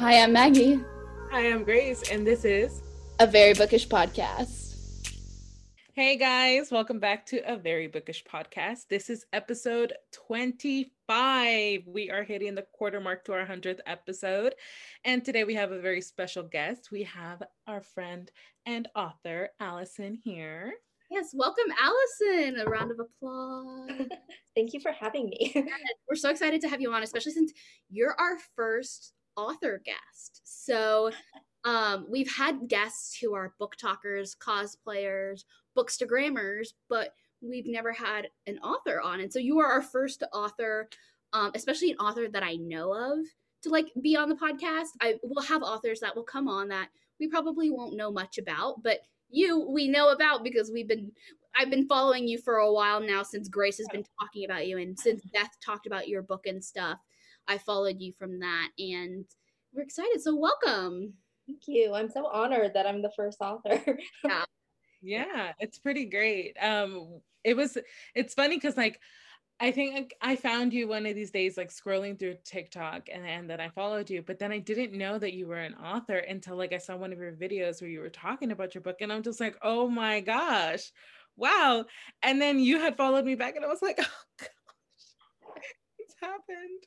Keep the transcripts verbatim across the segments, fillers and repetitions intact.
Hi, I'm Maggie. Hi, I'm Grace, and this is A Very Bookish Podcast. Hey guys, welcome back to A Very Bookish Podcast. This is episode twenty-five. We are hitting the quarter mark to our hundredth episode, and today we have a very special guest. We have our friend and author, Allison, here. Yes, welcome, Allison. A round of applause. Thank you for having me. We're so excited to have you on, especially since you're our first author guest. So um, we've had guests who are book talkers, cosplayers, bookstagrammers, but we've never had an author on. And so you are our first author, um, especially an author that I know of, to like be on the podcast. I will have authors that will come on that we probably won't know much about, but you we know about because we've been I've been following you for a while now, since Grace has been talking about you and since Beth talked about your book and stuff. I followed you from that, and we're excited. So welcome. Thank you. I'm so honored that I'm the first author. Yeah, yeah, it's pretty great. Um, it was it's funny because like I think I found you one of these days, like scrolling through TikTok, and, and then I followed you, but then I didn't know that you were an author until like I saw one of your videos where you were talking about your book, and I'm just like, oh my gosh, wow. And then you had followed me back, and I was like, oh gosh, it's happened.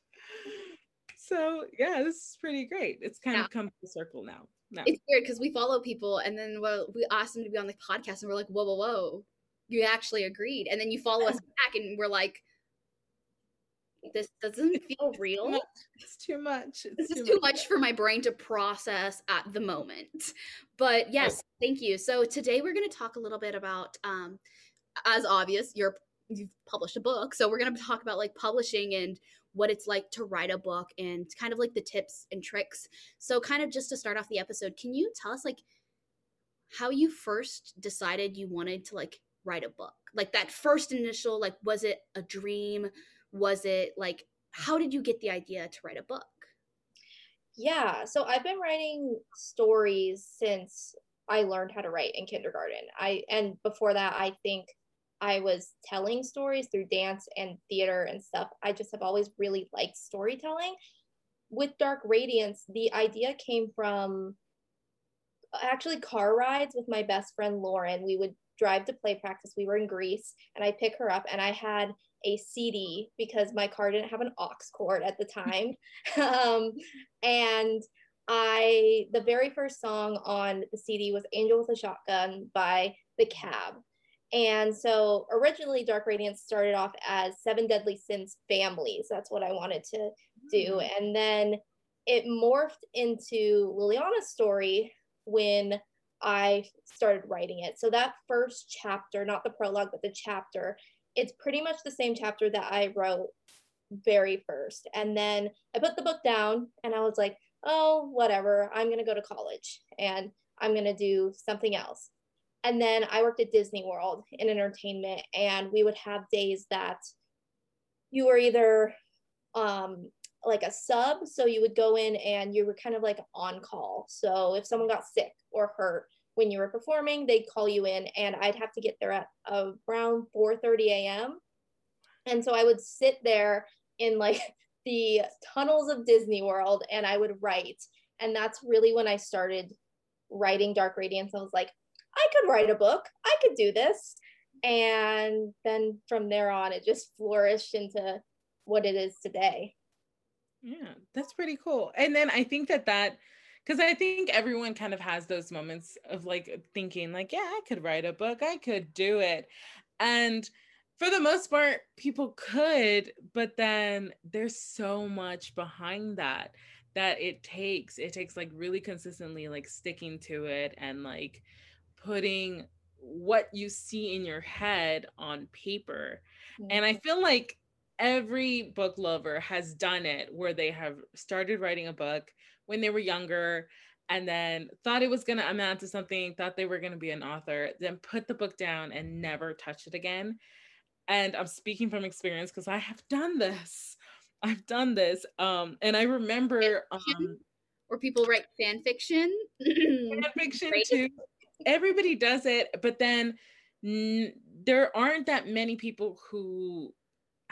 So yeah, this is pretty great. It's kind yeah. of come full circle now. No. It's weird because we follow people, and then well, we ask them to be on the podcast, and we're like, whoa, whoa, whoa, you actually agreed. And then you follow us back, and we're like, this doesn't feel real. It's too much. It's this is too much. much for my brain to process at the moment. But yes, thank you. So today we're going to talk a little bit about, um, as obvious, you're, you've published a book. So we're going to talk about like publishing and what it's like to write a book and kind of like the tips and tricks. So kind of just to start off the episode, can you tell us like how you first decided you wanted to like write a book? Like that first initial, like, was it a dream? Was it like, how did you get the idea to write a book? Yeah, so I've been writing stories since I learned how to write in kindergarten. I and before that, I think I was telling stories through dance and theater and stuff. I just have always really liked storytelling. With Dark Radiance, the idea came from actually car rides with my best friend, Lauren. We would drive to play practice. We were in Greece, and I pick her up, and I had a C D because my car didn't have an aux cord at the time. um, and I, the very first song on the C D was Angel with a Shotgun by The Cab. And so originally Dark Radiance started off as Seven Deadly Sins Families. That's what I wanted to do. And then it morphed into Liliana's story when I started writing it. So that first chapter, not the prologue, but the chapter, it's pretty much the same chapter that I wrote very first. And then I put the book down, and I was like, oh, whatever, I'm going to go to college and I'm going to do something else. And then I worked at Disney World in entertainment, and we would have days that you were either um, like a sub. So you would go in and you were kind of like on call. So if someone got sick or hurt when you were performing, they'd call you in, and I'd have to get there at around four thirty a.m. And so I would sit there in like the tunnels of Disney World, and I would write. And that's really when I started writing Dark Radiance. I was like, I could write a book. I could do this. And then from there on, it just flourished into what it is today. Yeah, that's pretty cool. And then I think that that Because I think everyone kind of has those moments of like thinking like, yeah, I could write a book, I could do it. And for the most part, people could, but then there's so much behind that, that it takes, it takes like really consistently like sticking to it and like putting what you see in your head on paper. Mm-hmm. And I feel like every book lover has done it where they have started writing a book when they were younger and then thought it was going to amount to something, thought they were going to be an author, then put the book down and never touch it again. And I'm speaking from experience because I have done this. I've done this. Um, and I remember... Um, or people write fan fiction. Fan fiction too. Everybody does it, but then n- there aren't that many people who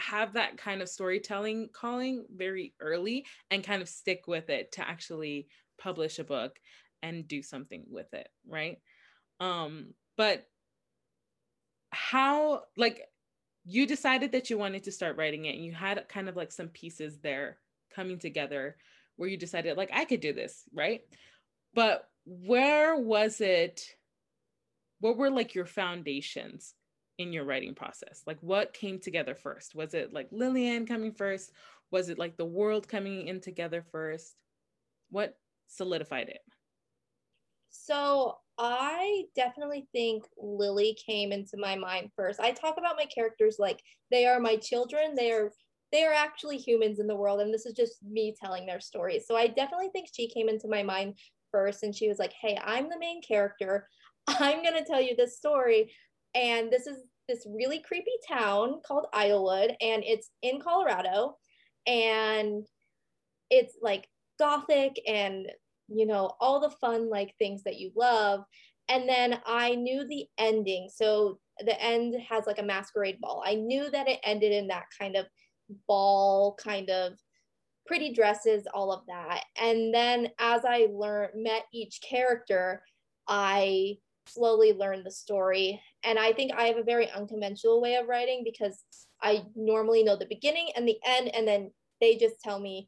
have that kind of storytelling calling very early and kind of stick with it to actually publish a book and do something with it, right? Um, but how, like, you decided that you wanted to start writing it, and you had kind of like some pieces there coming together where you decided, like, I could do this, right? But where was it, what were like your foundations in your writing process? Like, what came together first? Was it like Lillian coming first? Was it like the world coming in together first? What solidified it? So I definitely think Lily came into my mind first. I talk about my characters like they are my children. They are they are actually humans in the world, and this is just me telling their stories. So I definitely think she came into my mind first, and she was like, hey, I'm the main character. I'm going to tell you this story. And this is this really creepy town called Idlewood, and it's in Colorado, and it's like gothic and, you know, all the fun, like, things that you love. And then I knew the ending. So the end has like a masquerade ball. I knew that it ended in that kind of ball, kind of pretty dresses, all of that. And then as I learned, met each character, I slowly learned the story. And I think I have a very unconventional way of writing, because I normally know the beginning and the end, and then they just tell me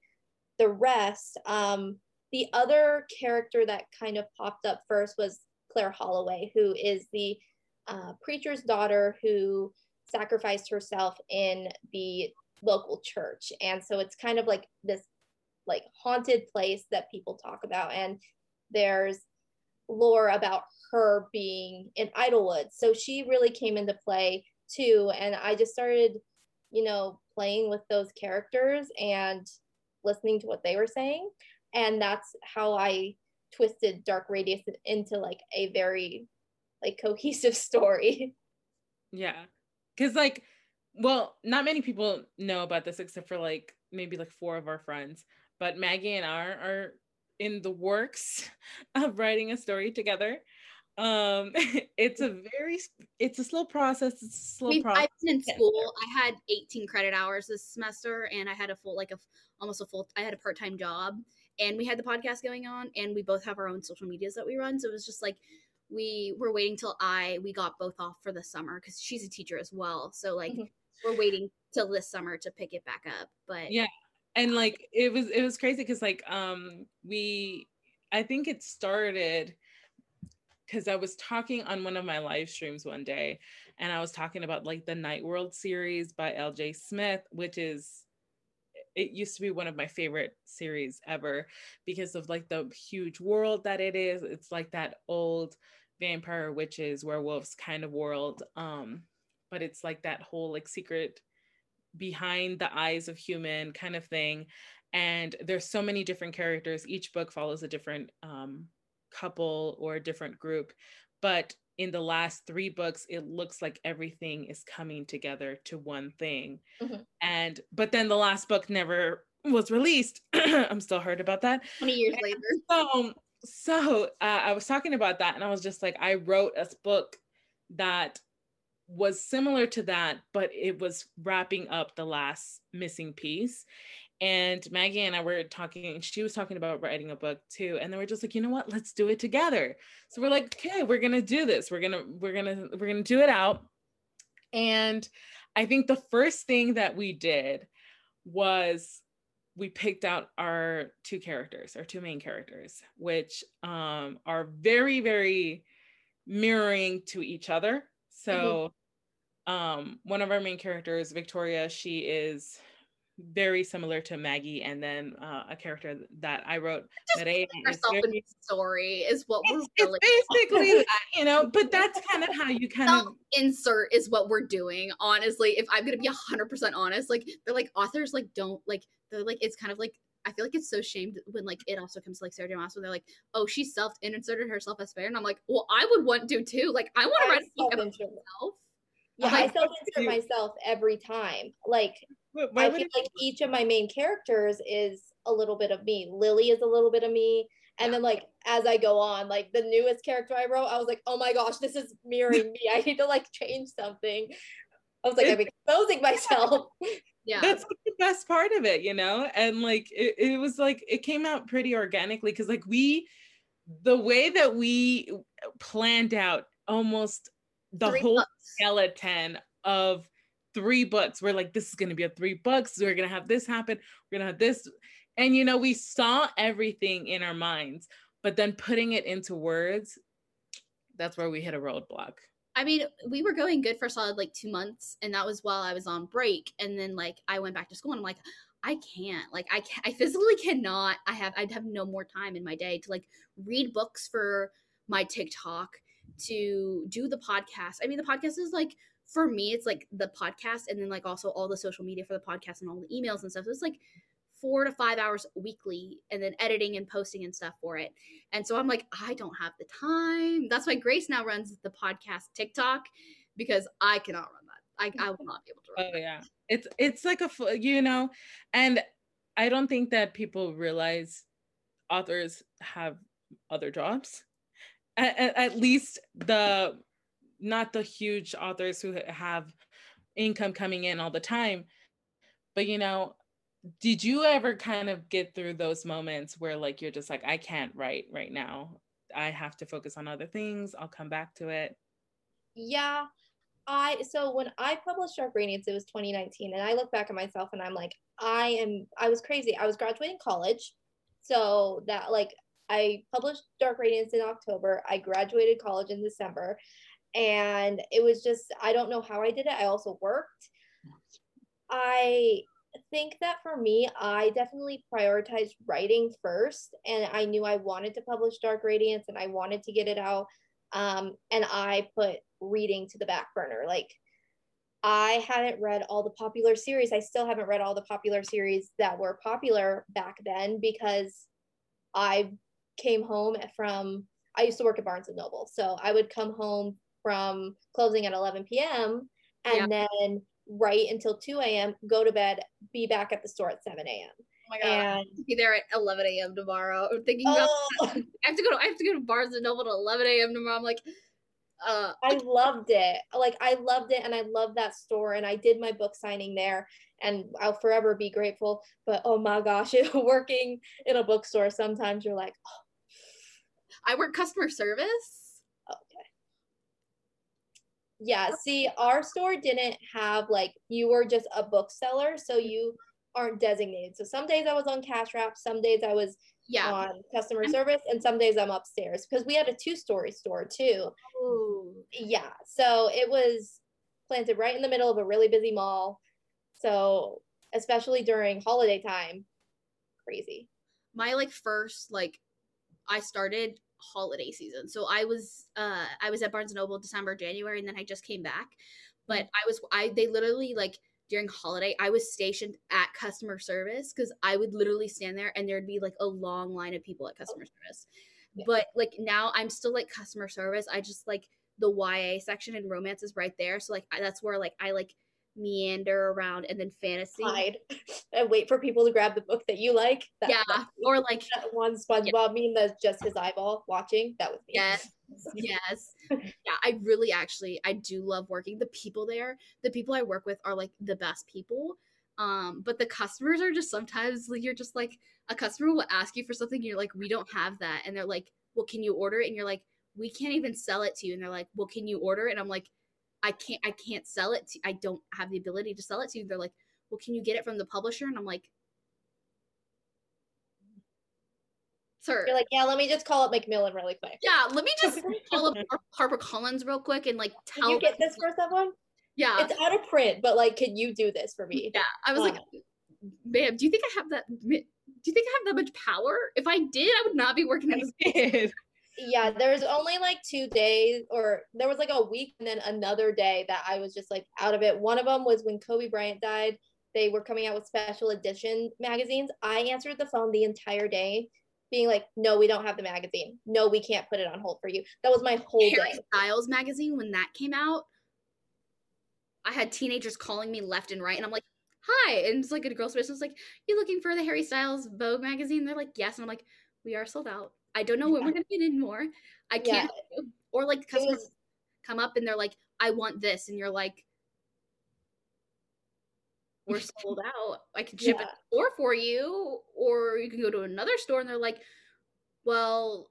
the rest. Um, The other character that kind of popped up first was Claire Holloway, who is the uh, preacher's daughter who sacrificed herself in the local church. And so it's kind of like this like haunted place that people talk about. And there's lore about her being in Idlewood. So she really came into play too. And I just started, you know, playing with those characters and listening to what they were saying. And that's how I twisted Dark Radiance into like a very like cohesive story. Yeah. Cause like, well, not many people know about this except for like maybe like four of our friends, but Maggie and I are in the works of writing a story together. Um, it's a very, it's a slow process. It's a slow I mean, process. I've been in school. I had eighteen credit hours this semester, and I had a full, like a, almost a full, I had a part-time job. And we had the podcast going on, and we both have our own social medias that we run. So it was just like, we were waiting till I, we got both off for the summer, because she's a teacher as well. So like, mm-hmm. we're waiting till this summer to pick it back up. But yeah. And like, it was, it was crazy. Cause like, um, we, I think it started cause I was talking on one of my live streams one day, and I was talking about like the Night World series by L J Smith, which is, it used to be one of my favorite series ever because of like the huge world that it is. It's like that old vampire, witches, werewolves kind of world. Um, but it's like that whole like secret behind the eyes of human kind of thing. And there's so many different characters. Each book follows a different um, couple or a different group. But in the last three books, it looks like everything is coming together to one thing. Mm-hmm. And, but then the last book never was released. I'm still hurt about that. twenty years and later. So, so uh, I was talking about that, and I was just like, I wrote a book that was similar to that, but it was wrapping up the last missing piece. And Maggie and I were talking, she was talking about writing a book too. And then we're just like, you know what, let's do it together. So we're like, okay, we're going to do this. We're going to, we're going to, we're going to do it out. And I think the first thing that we did was we picked out our two characters, our two main characters, which um, are very, very mirroring to each other. So mm-hmm. um, one of our main characters, Victoria, she is very similar to Maggie, and then uh, a character that I wrote. Just Maria, herself very, in the story is what it's, we're really it's basically, you know. But that's kind of how you kind Self of insert is what we're doing. Honestly, if I'm gonna be a hundred percent honest, like they're like authors like don't like they're like it's kind of like I feel like it's so shamed when like it also comes to like Sarah J. Maas, when they're like, oh, she self inserted herself as fair, and I'm like, well, I would want to too. Like I want to write a book about myself. Yeah, like, I self insert myself every time. Like. I feel like each of my main characters is a little bit of me. Lily is a little bit of me. And yeah. then like, as I go on, like the newest character I wrote, I was like, oh my gosh, this is mirroring me. I need to like change something. I was like, I'm exposing myself. Yeah, that's like the best part of it, you know? And like, it, it was like, it came out pretty organically because like we, the way that we planned out almost the three whole books. skeleton of three books, we're like, this is going to be a three books. We're going to have this happen. We're going to have this. And, you know, we saw everything in our minds, but then putting it into words, that's where we hit a roadblock. I mean, we were going good for a solid like two months, and that was while I was on break. And then like I went back to school, and I'm like, I can't. Like I can't, I physically cannot. I have I'd have no more time in my day to like read books for my TikTok, to do the podcast. I mean, the podcast is like, for me, it's like the podcast, and then like also all the social media for the podcast and all the emails and stuff. So it's like four to five hours weekly, and then editing and posting and stuff for it. And so I'm like, I don't have the time. That's why Grace now runs the podcast TikTok, because I cannot run that. I, I will not be able to run. Oh that. Yeah. It's, it's like a, you know, and I don't think that people realize authors have other jobs, at, at, at least the, not the huge authors who have income coming in all the time, but you know, did you ever kind of get through those moments where like, you're just like, I can't write right now. I have to focus on other things. I'll come back to it. Yeah. I, so when I published Dark Radiance, it was twenty nineteen. And I look back at myself and I'm like, I am, I was crazy. I was graduating college. So that like, I published Dark Radiance in October. I graduated college in December. And it was just, I don't know how I did it. I also worked. I think that for me, I definitely prioritized writing first, and I knew I wanted to publish Dark Radiance and I wanted to get it out, um, and I put reading to the back burner. Like I hadn't read all the popular series. I still haven't read all the popular series that were popular back then, because I came home from, I used to work at Barnes and Noble, so I would come home from closing at eleven p.m. and yeah. then write until two a.m., go to bed, be back at the store at seven a.m. Oh my god! And I'll be there at eleven a.m. tomorrow. I'm thinking, oh. about, I have to go to I have to go to Barnes and Noble at eleven a.m. tomorrow. I'm like, uh, I loved it. Like I loved it, and I loved that store, and I did my book signing there, and I'll forever be grateful. But oh my gosh, working in a bookstore, sometimes you're like, oh. I work customer service. Yeah, see, our store didn't have, like, you were just a bookseller, so you aren't designated. So some days I was on cash wrap, some days I was yeah. on customer service, and some days I'm upstairs, because we had a two-story store, too. Ooh. Yeah, so it was planted right in the middle of a really busy mall, so especially during holiday time, crazy. My, like, first, like, I started holiday season, so I was uh I was at Barnes and Noble December, January, and then I just came back, but I was I they literally like during holiday I was stationed at customer service, because I would literally stand there and there'd be like a long line of people at customer service. Yeah. But like now I'm still like customer service, I just like the Y A section and romance is right there, so like I, that's where like I like meander around, and then fantasy Hide. and wait for people to grab the book that you like. That, yeah, that, or like that one SpongeBob yeah. meme that's just his eyeball watching. That was me. Yes, yes, yeah. I really, actually, I do love working. The people there, the people I work with are like the best people. Um, but the customers are just sometimes like, you're just like a customer will ask you for something, and you're like, we don't have that, and they're like, well, can you order it? And you're like, we can't even sell it to you, and they're like, well, can you order it? And I'm like, I can't, I can't sell it to, I don't have the ability to sell it to you. They're like, well, can you get it from the publisher? And I'm like, sir. You're like, yeah, let me just call up Macmillan really quick. Yeah, let me just call up HarperCollins real quick and like tell. Can you get this for someone? Yeah. It's out of print, but like, can you do this for me? Yeah. I was wow. like, ma'am, do you think I have that, do you think I have that much power? If I did, I would not be working at this. Yeah, there was only like two days or there was like a week and then another day that I was just like out of it. One of them was when Kobe Bryant died. They were coming out with special edition magazines. I answered the phone the entire day being like, no, we don't have the magazine. No, we can't put it on hold for you. That was my whole day. Harry Styles magazine, when that came out, I had teenagers calling me left and right. And I'm like, hi. And it's like a girl's person was like, you looking for the Harry Styles Vogue magazine? They're like, yes. And I'm like, we are sold out. I don't know when yeah. we're going to get in more. I can't. Yeah. Or like customers was, come up and they're like, I want this. And you're like, we're sold out. I can ship yeah. it to the store for you, or you can go to another store. And they're like, well,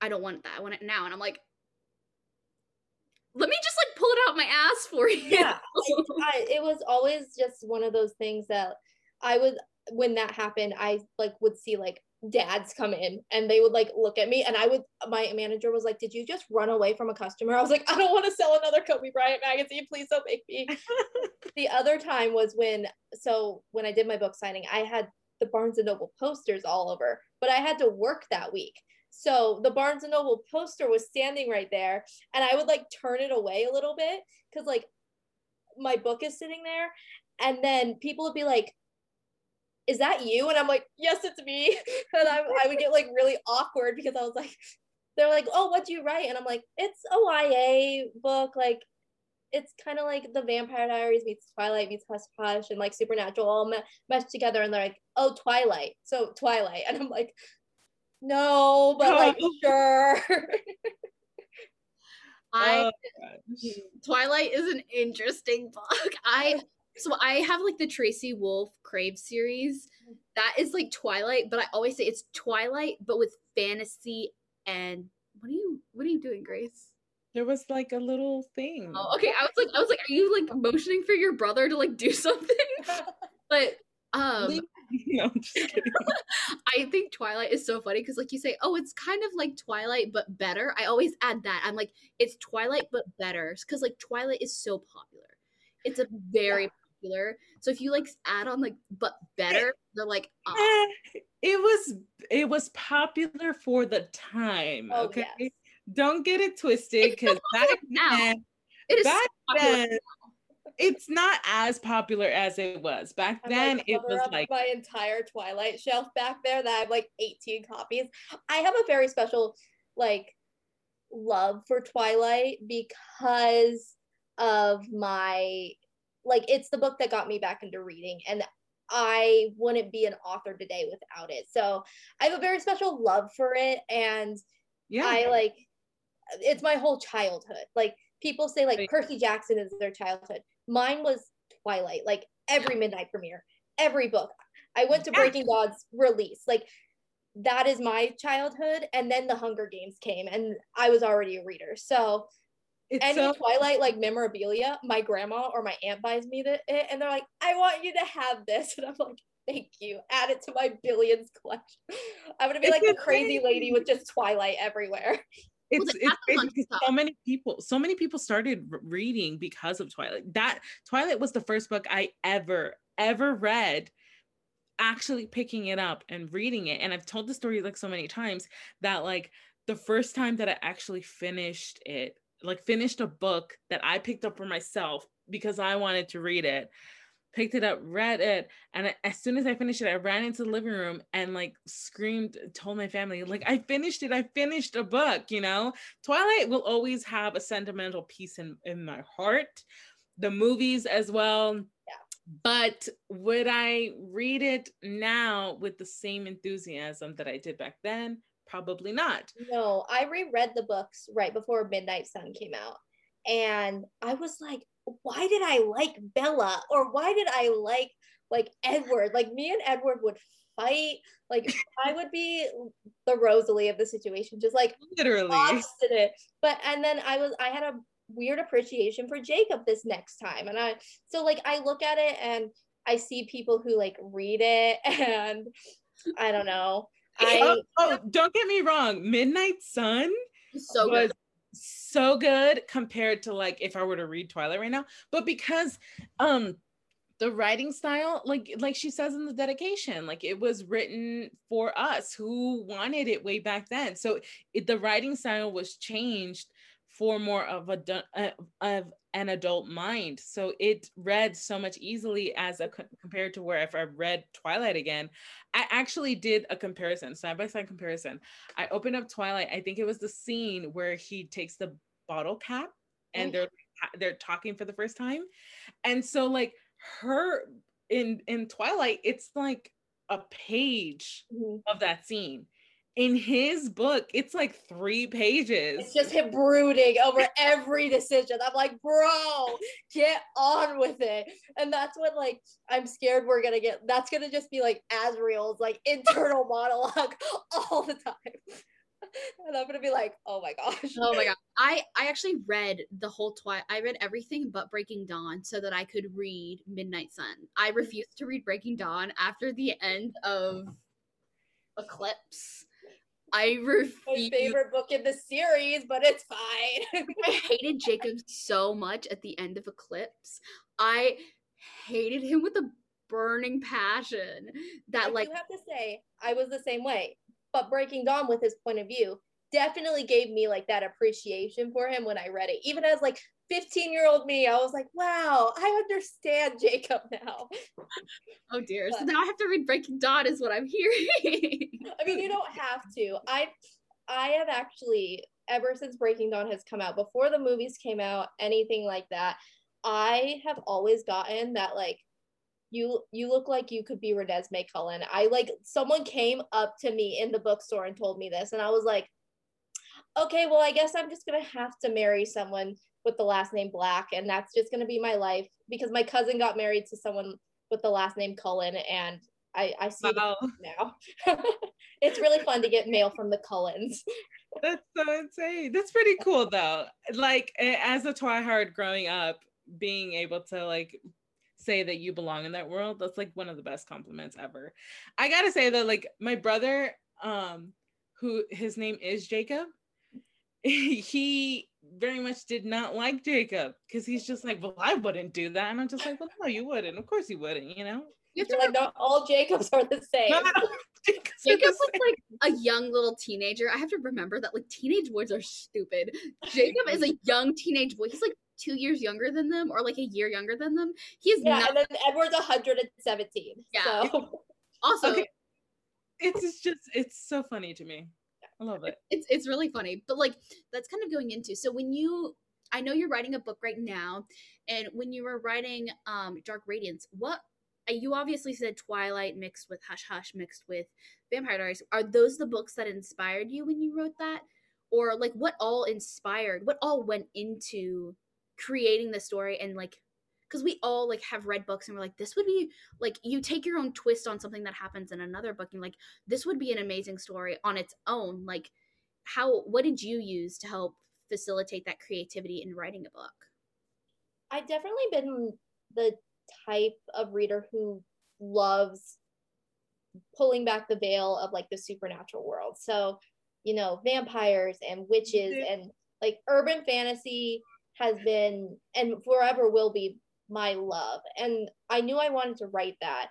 I don't want that. I want it now. And I'm like, let me just like pull it out my ass for you. Yeah, I, I, it was always just one of those things that I was, when that happened, I like would see like dads come in and they would like look at me, and I would, my manager was like, did you just run away from a customer? I was like, I don't want to sell another Kobe Bryant magazine, please don't make me. The other time was when, so when I did my book signing, I had the Barnes and Noble posters all over, but I had to work that week. So the Barnes and Noble poster was standing right there, and I would like turn it away a little bit because like my book is sitting there, and then people would be like, is that you? And I'm like, yes, it's me. And I, I would get like really awkward because I was like, they're like, oh, what'd you write? And I'm like, it's a Y A book. Like, it's kind of like the Vampire Diaries meets Twilight meets Hush Hush and like Supernatural all me- meshed together. And they're like, oh, Twilight. So Twilight. And I'm like, no, but like, sure. I, oh, Twilight is an interesting book. I, So I have like the Tracy Wolf Crave series. That is like Twilight, but I always say it's Twilight, but with fantasy and what are you what are you doing, Grace? There was like a little thing. Oh, okay. I was like, I was like, are you like motioning for your brother to like do something? But um no, I'm just kidding. I think Twilight is so funny because like you say, oh, it's kind of like Twilight but better. I always add that. I'm like, it's Twilight but better. Because like Twilight is so popular. It's a very yeah. So if you like add on like but better, they're like oh. it was it was popular for the time. Oh, okay, yes. Don't get it twisted because back then, it is back so then now. It's not as popular as it was back I'm then. Like, it was like my entire Twilight shelf back there that I have like eighteen copies. I have a very special like love for Twilight because of my. Like, it's the book that got me back into reading, and I wouldn't be an author today without it. So I have a very special love for it, and yeah. I, like, it's my whole childhood. Like, people say, like, Percy Jackson is their childhood. Mine was Twilight, like, every midnight premiere, every book. I went to Breaking Dawn's release. Like, that is my childhood, and then The Hunger Games came, and I was already a reader, so... It's any so- Twilight like memorabilia, my grandma or my aunt buys me the, it, and they're like, I want you to have this, and I'm like, thank you, add it to my billions collection. I'm gonna be it's like a crazy thing. Lady with just Twilight everywhere. It's, well, it's crazy because so many people so many people started reading because of Twilight. That Twilight was the first book I ever ever read, actually picking it up and reading it. And I've told the story like so many times that like the first time that I actually finished it, like finished a book that I picked up for myself because I wanted to read it, picked it up, read it. And I, as soon as I finished it, I ran into the living room and like screamed, told my family, like, I finished it. I finished a book, you know. Twilight will always have a sentimental piece in, in my heart, the movies as well. Yeah. But would I read it now with the same enthusiasm that I did back then? Probably not. No, I reread the books right before Midnight Sun came out, and I was like, why did I like Bella, or why did I like like Edward? Like, me and Edward would fight. Like, I would be the Rosalie of the situation, just like literally obstinate. But and then I was I had a weird appreciation for Jacob this next time, and I so like I look at it and I see people who like read it, and I don't know. I, oh, oh, don't get me wrong. Midnight Sun so was good. so good compared to like if I were to read Twilight right now. But because um, the writing style, like like she says in the dedication, like it was written for us who wanted it way back then. So it, the writing style was changed for more of a uh, of an adult mind. So it read so much easily as a compared to where if I read Twilight again. I actually did a comparison, side-by-side comparison. I opened up Twilight. I think it was the scene where he takes the bottle cap and they're they're talking for the first time. And so like her in in Twilight, it's like a page mm-hmm. of that scene. in his book, it's like three pages. It's just him brooding over every decision. I'm like, bro, get on with it. And that's what, like, I'm scared we're going to get. That's going to just be like Azriel's, like, internal monologue all the time. And I'm going to be like, oh my gosh. Oh my God. I, I actually read the whole Twilight. I read everything but Breaking Dawn so that I could read Midnight Sun. I refused to read Breaking Dawn after the end of Eclipse. I refuse. My favorite book in the series, but it's fine. I hated Jacob so much at the end of Eclipse. I hated him with a burning passion. That I like you have to say, I was the same way. But Breaking Dawn, with his point of view, definitely gave me like that appreciation for him when I read it. Even as like fifteen-year-old me, I was like, wow, I understand Jacob now. Oh dear. But, so now I have to read Breaking Dawn is what I'm hearing. I mean, you don't have to. I I have actually, ever since Breaking Dawn has come out, before the movies came out, anything like that, I have always gotten that like, you you look like you could be Renesmee Cullen. I like, someone came up to me in the bookstore and told me this, and I was like, okay, well, I guess I'm just gonna have to marry someone with the last name Black, and that's just gonna be my life, because my cousin got married to someone with the last name Cullen, and I, I see wow. now. It's really fun to get mail from the Cullens. That's so insane. That's pretty cool though. Like, as a Twihard growing up, being able to like say that you belong in that world, that's like one of the best compliments ever. I gotta say though, like my brother, um, who his name is Jacob, he very much did not like Jacob, because he's just like, well, I wouldn't do that. And I'm just like, well, no, you wouldn't. Of course you wouldn't, you know? You're like, not all Jacobs are the same. Not all Jacobs Jacob was like a young little teenager. I have to remember that like teenage boys are stupid. Jacob is a young teenage boy. He's like two years younger than them, or like a year younger than them. He's yeah, not- and then Edward's one hundred seventeen. Yeah. So. Also, okay. It's just, it's so funny to me. I love it. It's it's really funny, but like that's kind of going into, so when you, I know you're writing a book right now, and when you were writing um, Dark Radiance, what, you obviously said Twilight mixed with Hush Hush mixed with Vampire Diaries. Are those the books that inspired you when you wrote that? Or like what all inspired, what all went into creating the story? And like, because we all like have read books and we're like, this would be like, you take your own twist on something that happens in another book and like, this would be an amazing story on its own. Like, how, what did you use to help facilitate that creativity in writing a book? I've definitely been the type of reader who loves pulling back the veil of like the supernatural world. So, you know, vampires and witches and like urban fantasy has been and forever will be my love. And I knew I wanted to write that.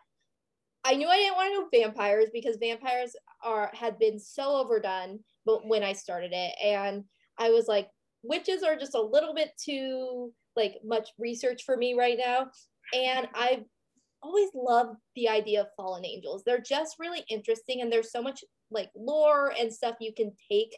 I knew I didn't want to do vampires because vampires are had been so overdone but when I started it. And I was like, witches are just a little bit too like much research for me right now. And I've always loved the idea of fallen angels. They're just really interesting, and there's so much like lore and stuff you can take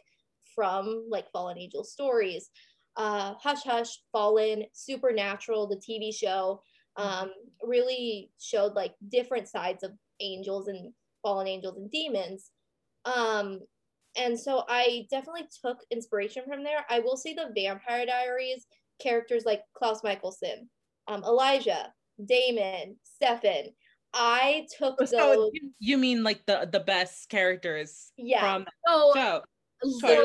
from like fallen angel stories. Uh, Hush Hush, Fallen, Supernatural, the T V show, um, really showed like different sides of angels and fallen angels and demons. Um, and so I definitely took inspiration from there. I will say the Vampire Diaries characters like Klaus Mikaelson, um, Elijah, Damon, Stefan. I took those. So you mean like the, the best characters yeah. from the oh. show? So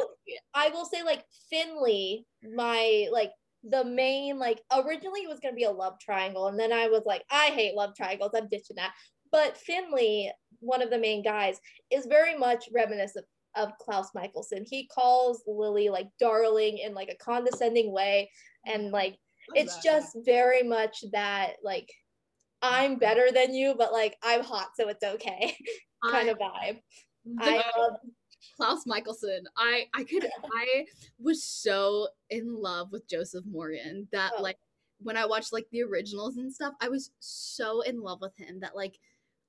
I will say like Finley, my like the main like originally it was gonna be a love triangle, and then I was like, I hate love triangles, I'm ditching that. But Finley, one of the main guys, is very much reminiscent of, of Klaus Mikaelson. He calls Lily like darling in like a condescending way, and like it's that. Just very much that like I'm better than you, but like I'm hot, so it's okay kind I, of vibe. The- I love. Klaus Mikaelson. I I could I was so in love with Joseph Morgan that oh. like when I watched like The Originals and stuff, I was so in love with him that like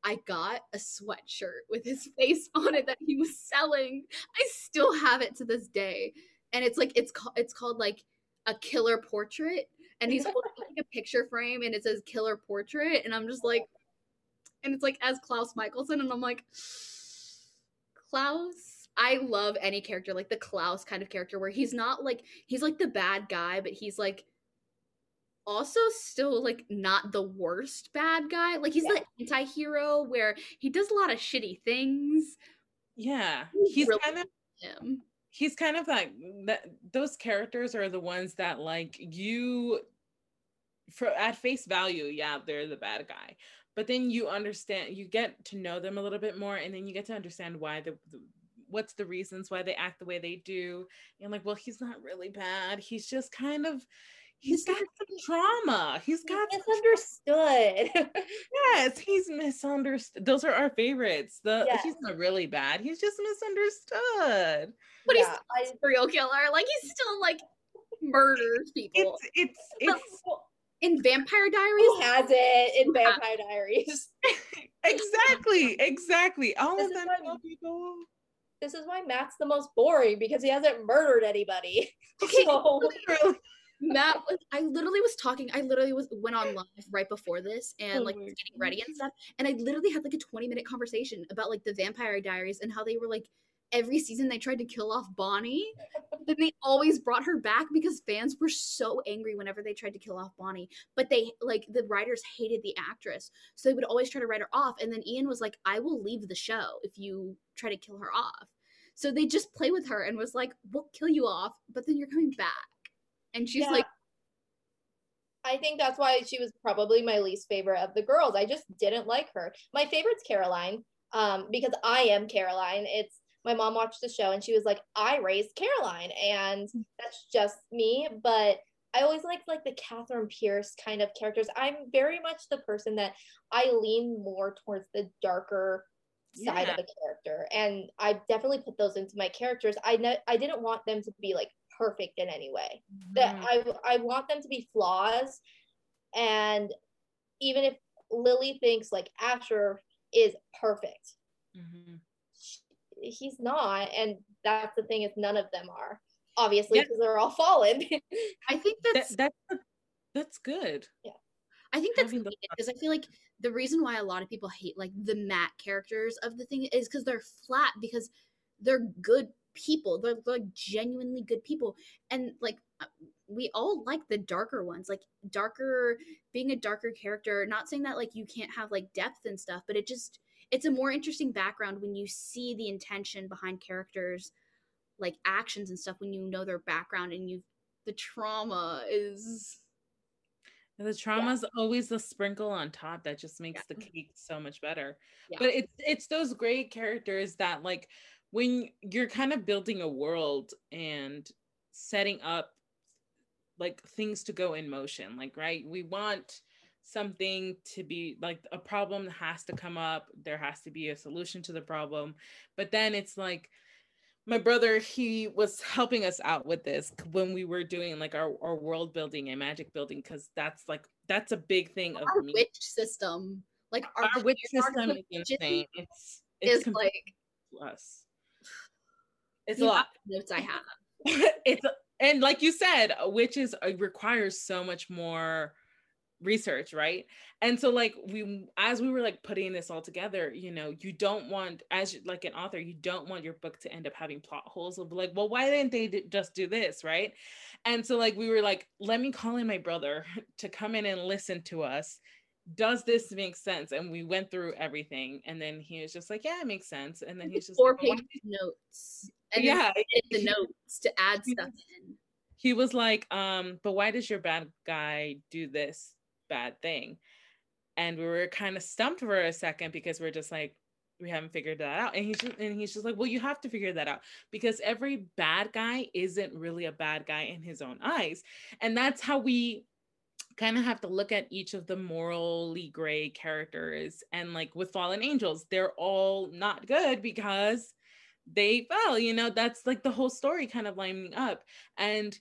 I got a sweatshirt with his face on it that he was selling. I still have it to this day, and it's like it's called it's called like a killer portrait, and he's holding like a picture frame, and it says killer portrait, and I'm just like, and it's like as Klaus Mikaelson, and I'm like, Klaus I love any character, like the Klaus kind of character, where he's not like, he's like the bad guy, but he's like also still like not the worst bad guy. Like he's yeah. the anti-hero where he does a lot of shitty things. Yeah. He's really kind of him. He's kind of like that. Those characters are the ones that like you, for at face value, yeah, they're the bad guy. But then you understand, you get to know them a little bit more, and then you get to understand why the, the what's the reasons why they act the way they do. And like, well, he's not really bad. He's just kind of, he's, he's got some trauma. He's got misunderstood. Yes, he's misunderstood. Those are our favorites. The yes. He's not really bad. He's just misunderstood. But yeah, he's a serial killer. Like he's still like murders people. It's it's it's. In Vampire Diaries? Who has it in Vampire Diaries? Exactly, exactly. All this of them why, people. This is why Matt's the most boring, because he hasn't murdered anybody. Okay, so. Literally. Matt was, I literally was talking, I literally was went on live right before this and like oh getting God. ready and stuff. And I literally had like a twenty minute conversation about like the Vampire Diaries and how they were like, every season they tried to kill off Bonnie, but they always brought her back because fans were so angry whenever they tried to kill off Bonnie. But they, like, the writers hated the actress, so they would always try to write her off. And then Ian was like, I will leave the show if you try to kill her off. So they just play with her and was like, we'll kill you off, but then you're coming back. And she's yeah. like, I think that's why she was probably my least favorite of the girls. I just didn't like her. My favorite's Caroline, um, because I am Caroline. It's My mom watched the show and she was like, I raised Caroline, and that's just me. But I always liked like the Catherine Pierce kind of characters. I'm very much the person that I lean more towards the darker yeah. side of a character. And I definitely put those into my characters. I know I didn't want them to be like perfect in any way. That mm. I I want them to be flaws. And even if Lily thinks like Asher is perfect, mm-hmm. he's not, and that's the thing, is none of them are, obviously, because yeah. they're all fallen. I think that's that, that, that's good. Yeah, I think that's good, because I feel like the reason why a lot of people hate like the Matt characters of the thing is because they're flat, because they're good people. They're, they're like genuinely good people, and like we all like the darker ones, like darker being a darker character. Not saying that like you can't have like depth and stuff, but it just, it's a more interesting background when you see the intention behind characters, like actions and stuff, when you know their background and you, the trauma is. The trauma is yeah. always the sprinkle on top that just makes yeah. the cake so much better. Yeah. But it's, it's those great characters that like, when you're kind of building a world and setting up like things to go in motion, like, right, we want something to be like, a problem has to come up, there has to be a solution to the problem. But then it's like, my brother, he was helping us out with this when we were doing like our, our world building and magic building, because that's like, that's a big thing of our me. witch system, like our, our witch system is insane. It's, it's is like us. It's a lot notes I have. It's, and like you said, witches requires so much more research, right? And so like, we, as we were like putting this all together, you know, you don't want, as like an author, you don't want your book to end up having plot holes of like, well, why didn't they d- just do this, right? And so like, we were like, let me call in my brother to come in and listen to us. Does this make sense? And we went through everything, and then he was just like, yeah, it makes sense. And then he's just four like, page notes, and yeah, the notes to add stuff in. He was like, um, but why does your bad guy do this bad thing? And we were kind of stumped for a second, because we're just like, we haven't figured that out. And he's just, and he's just like, well, you have to figure that out, because every bad guy isn't really a bad guy in his own eyes. And that's how we kind of have to look at each of the morally gray characters. And like with Fallen Angels, they're all not good because they fell, you know, that's like the whole story kind of lining up. And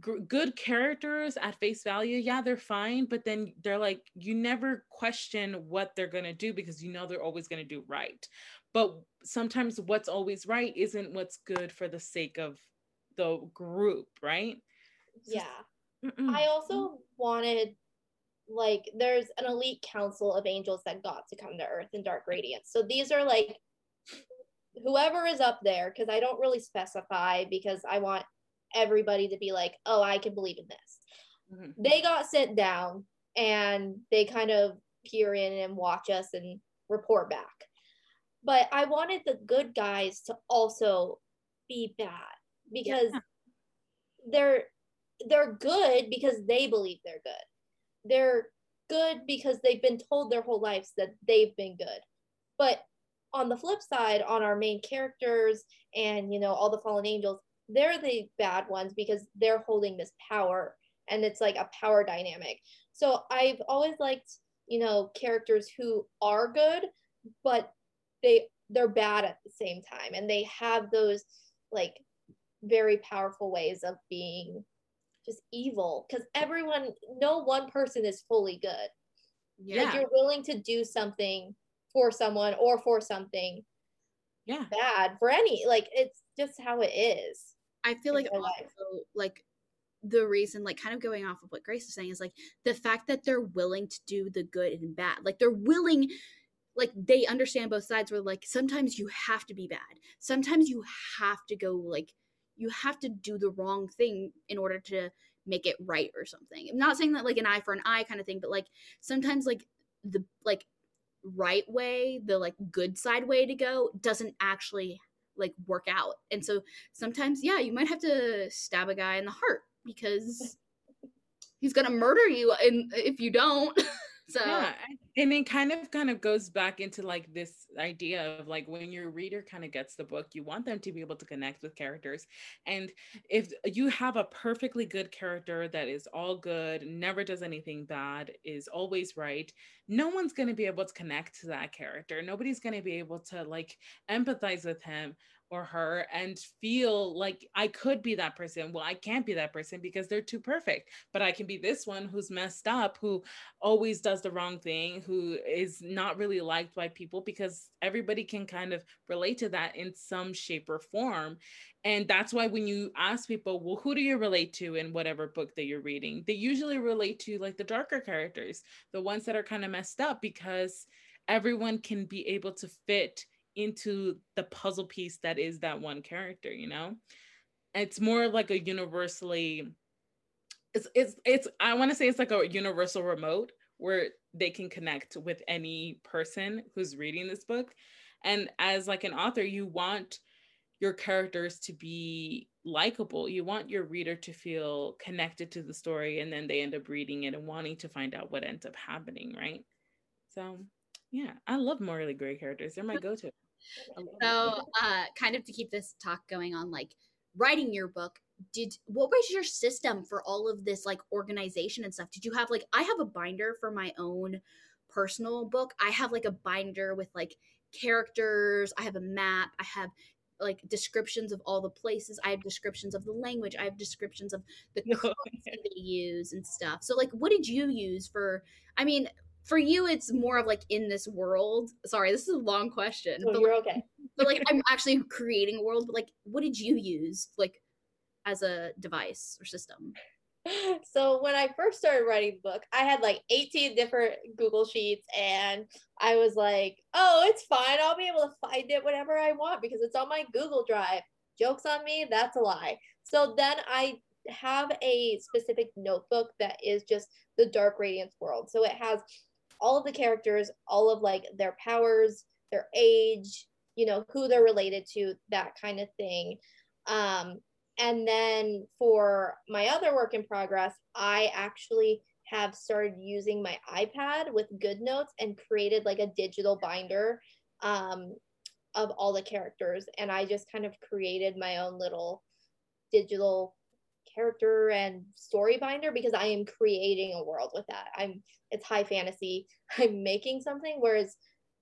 good characters at face value, yeah, they're fine, but then they're like, you never question what they're gonna do, because you know they're always gonna do right. But sometimes what's always right isn't what's good for the sake of the group, right? So, yeah. Mm-mm. I also wanted, like, there's an elite council of angels that got to come to Earth in Dark Radiance. So these are like whoever is up there, because I don't really specify, because I want everybody to be like, oh, I can believe in this. Mm-hmm. They got sent down and they kind of peer in and watch us and report back. But I wanted the good guys to also be bad, because yeah. they're they're good because they believe they're good. They're good because they've been told their whole lives that they've been good. But on the flip side, on our main characters and, you know, all the fallen angels, they're the bad ones because they're holding this power, and it's like a power dynamic. So I've always liked, you know, characters who are good, but they they're bad at the same time, and they have those like very powerful ways of being just evil, because everyone, no one person is fully good. Yeah. Like, you're willing to do something for someone or for something yeah bad for any, like, it's just how it is. I feel like also, like the reason, like, kind of going off of what Grace is saying, is like the fact that they're willing to do the good and bad, like they're willing, like they understand both sides, where like sometimes you have to be bad, sometimes you have to go, like you have to do the wrong thing in order to make it right or something. I'm not saying that like an eye for an eye kind of thing, but like sometimes like the like right way, the like good side way to go doesn't actually like work out. And so sometimes, yeah, you might have to stab a guy in the heart because he's gonna murder you and if you don't. So yeah, and it kind of kind of goes back into like this idea of like when your reader kind of gets the book, you want them to be able to connect with characters. And if you have a perfectly good character that is all good, never does anything bad, is always right, no one's going to be able to connect to that character. Nobody's going to be able to like empathize with him or her and feel like I could be that person. Well, I can't be that person because they're too perfect, but I can be this one who's messed up, who always does the wrong thing, who is not really liked by people, because everybody can kind of relate to that in some shape or form. And that's why when you ask people, well, who do you relate to in whatever book that you're reading, they usually relate to like the darker characters, the ones that are kind of messed up, because everyone can be able to fit into the puzzle piece that is that one character, you know? It's more like a universally, it's, it's, it's I want to say it's like a universal remote where they can connect with any person who's reading this book. And as like an author, you want your characters to be likable. You want your reader to feel connected to the story, and then they end up reading it and wanting to find out what ends up happening, right? So yeah, I love morally gray characters. They're my go-to. So, uh, kind of to keep this talk going on, like writing your book, did what was your system for all of this, like organization and stuff? Did you have like, I have a binder for my own personal book. I have like a binder with like characters. I have a map. I have like descriptions of all the places. I have descriptions of the language. I have descriptions of the currency they use and stuff. So, like, what did you use for? I mean. For you, it's more of like in this world. Sorry, this is a long question. Oh, but you're like, okay. But like, I'm actually creating a world. But like, what did you use like as a device or system? So when I first started writing the book, I had like eighteen different Google Sheets, and I was like, oh, it's fine. I'll be able to find it whenever I want because it's on my Google Drive. Joke's on me. That's a lie. So then I have a specific notebook that is just the Dark Radiance world. So it has all of the characters, all of like their powers, their age, you know, who they're related to, that kind of thing. Um, and then for my other work in progress, I actually have started using my iPad with GoodNotes and created like a digital binder um, of all the characters. And I just kind of created my own little digital character and story binder, because I am creating a world with that. I'm it's high fantasy. I'm making something, whereas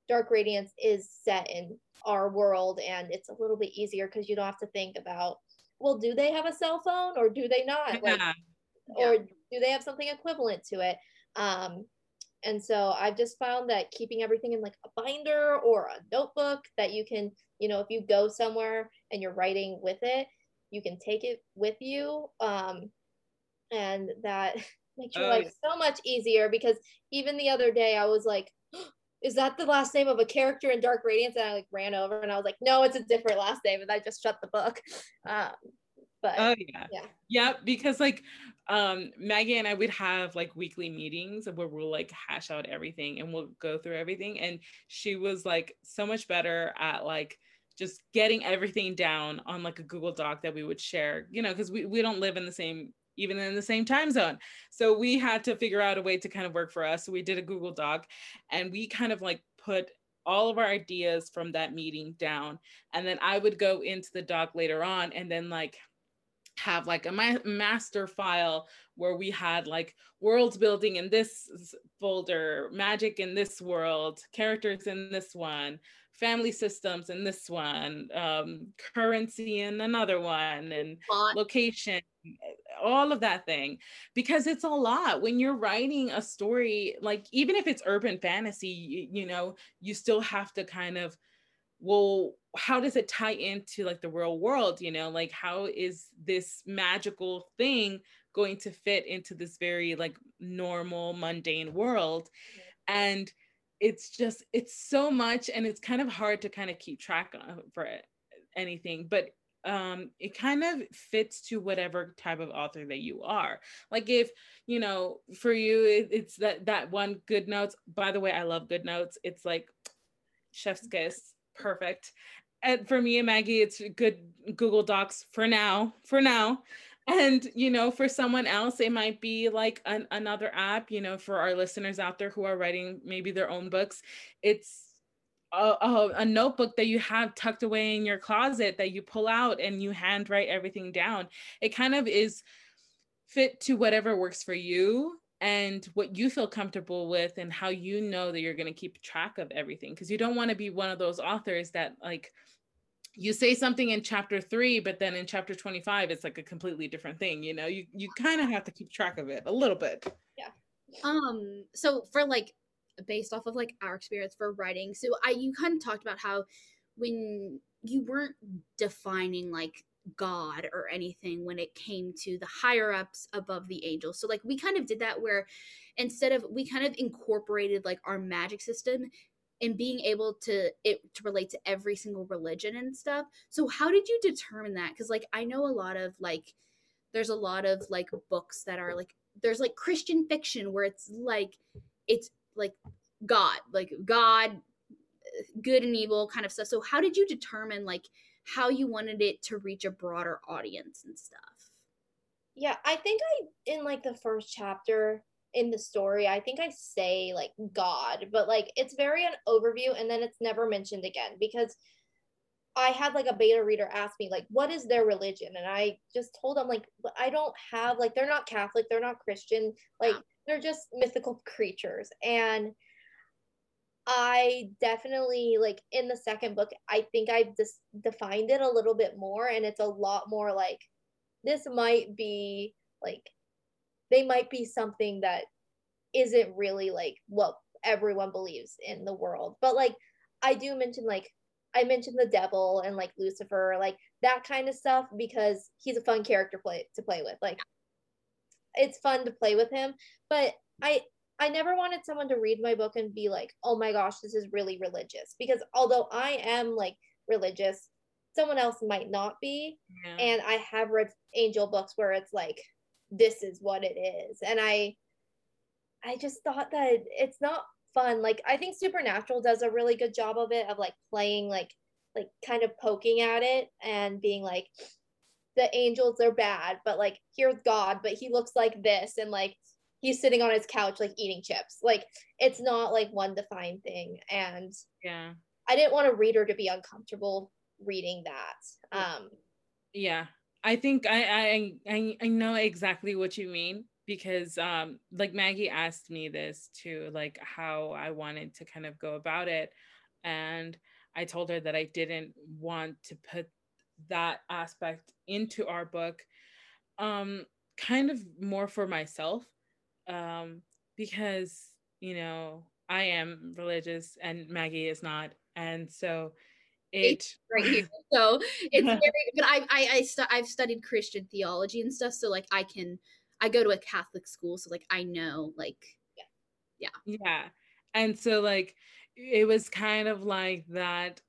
Dark Radiance is set in our world, and it's a little bit easier because you don't have to think about, well, do they have a cell phone or do they not? Like, yeah. Or do they have something equivalent to it? Um, and so I've just found that keeping everything in like a binder or a notebook that you can, you know, if you go somewhere and you're writing with it, you can take it with you, um, and that makes your oh, life yeah. so much easier. Because even the other day, I was like, is that the last name of a character in Dark Radiance? And I like ran over and I was like, no, it's a different last name. And I just shut the book. Um, but oh yeah. yeah. Yeah. Because like um, Maggie and I would have like weekly meetings where we'll like hash out everything and we'll go through everything. And she was like so much better at like just getting everything down on like a Google Doc that we would share, you know, because we, we don't live in the same, even in the same time zone. So we had to figure out a way to kind of work for us. So we did a Google Doc and we kind of like put all of our ideas from that meeting down. And then I would go into the doc later on and then like have like a ma- master file where we had like world building in this folder, magic in this world, characters in this one, family systems in this one, um, currency in another one, and location, all of that thing. Because it's a lot when you're writing a story, like even if it's urban fantasy, you, you know, you still have to kind of, well, how does it tie into like the real world? You know, like how is this magical thing going to fit into this very like normal, mundane world? And it's just, it's so much, and it's kind of hard to kind of keep track of for anything, but um, it kind of fits to whatever type of author that you are. Like if, you know, for you, it, it's that, that one GoodNotes, by the way, I love GoodNotes. It's like chef's kiss, perfect. And for me and Maggie, it's good Google Docs for now, for now. And, you know, for someone else, it might be like an, another app, you know, for our listeners out there who are writing maybe their own books, it's a, a, a notebook that you have tucked away in your closet that you pull out and you handwrite everything down. It kind of is fit to whatever works for you and what you feel comfortable with and how you know that you're going to keep track of everything. Because you don't want to be one of those authors that like, you say something in chapter three, but then in chapter twenty-five, it's like a completely different thing. You know, you, you kind of have to keep track of it a little bit. Yeah. Um, so for like, based off of like our experience for writing, so I, you kind of talked about how when you weren't defining like God or anything when it came to the higher ups above the angels. So like, we kind of did that where instead of, we kind of incorporated like our magic system and being able to it to relate to every single religion and stuff. So how did you determine that? Because like I know a lot of like there's a lot of like books that are like there's like Christian fiction where it's like it's like God, like God, good and evil kind of stuff. So how did you determine like how you wanted it to reach a broader audience and stuff? Yeah, I think I in like the first chapter in the story, I think I say like God, but like it's very an overview and then it's never mentioned again, because I had like a beta reader ask me like, what is their religion? And I just told them like, I don't have like, they're not Catholic, they're not Christian, like wow. They're just mythical creatures. And I definitely like in the second book, I think I just defined it a little bit more, and it's a lot more like this might be like they might be something that isn't really like what everyone believes in the world. But like, I do mention like, I mentioned the devil and like Lucifer, like that kind of stuff, because he's a fun character play to play with. Like it's fun to play with him, but I, I never wanted someone to read my book and be like, oh my gosh, this is really religious, because although I am like religious, someone else might not be. Yeah. And I have read angel books where it's like, this is what it is. And I I just thought that it's not fun. Like I think Supernatural does a really good job of it, of like playing like like kind of poking at it and being like, the angels are bad, but like here's God, but he looks like this, and like he's sitting on his couch like eating chips. Like it's not like one defined thing. And yeah, I didn't want a reader to be uncomfortable reading that. Um yeah. I think I, I I know exactly what you mean, because um, like Maggie asked me this too, like how I wanted to kind of go about it. And I told her that I didn't want to put that aspect into our book, um, kind of more for myself, um, because, you know, I am religious and Maggie is not. And so It right here, so it's very. But I, I, I stu- I've studied Christian theology and stuff, so like I can, I go to a Catholic school, so like I know, like yeah, yeah, yeah. And so like it was kind of like that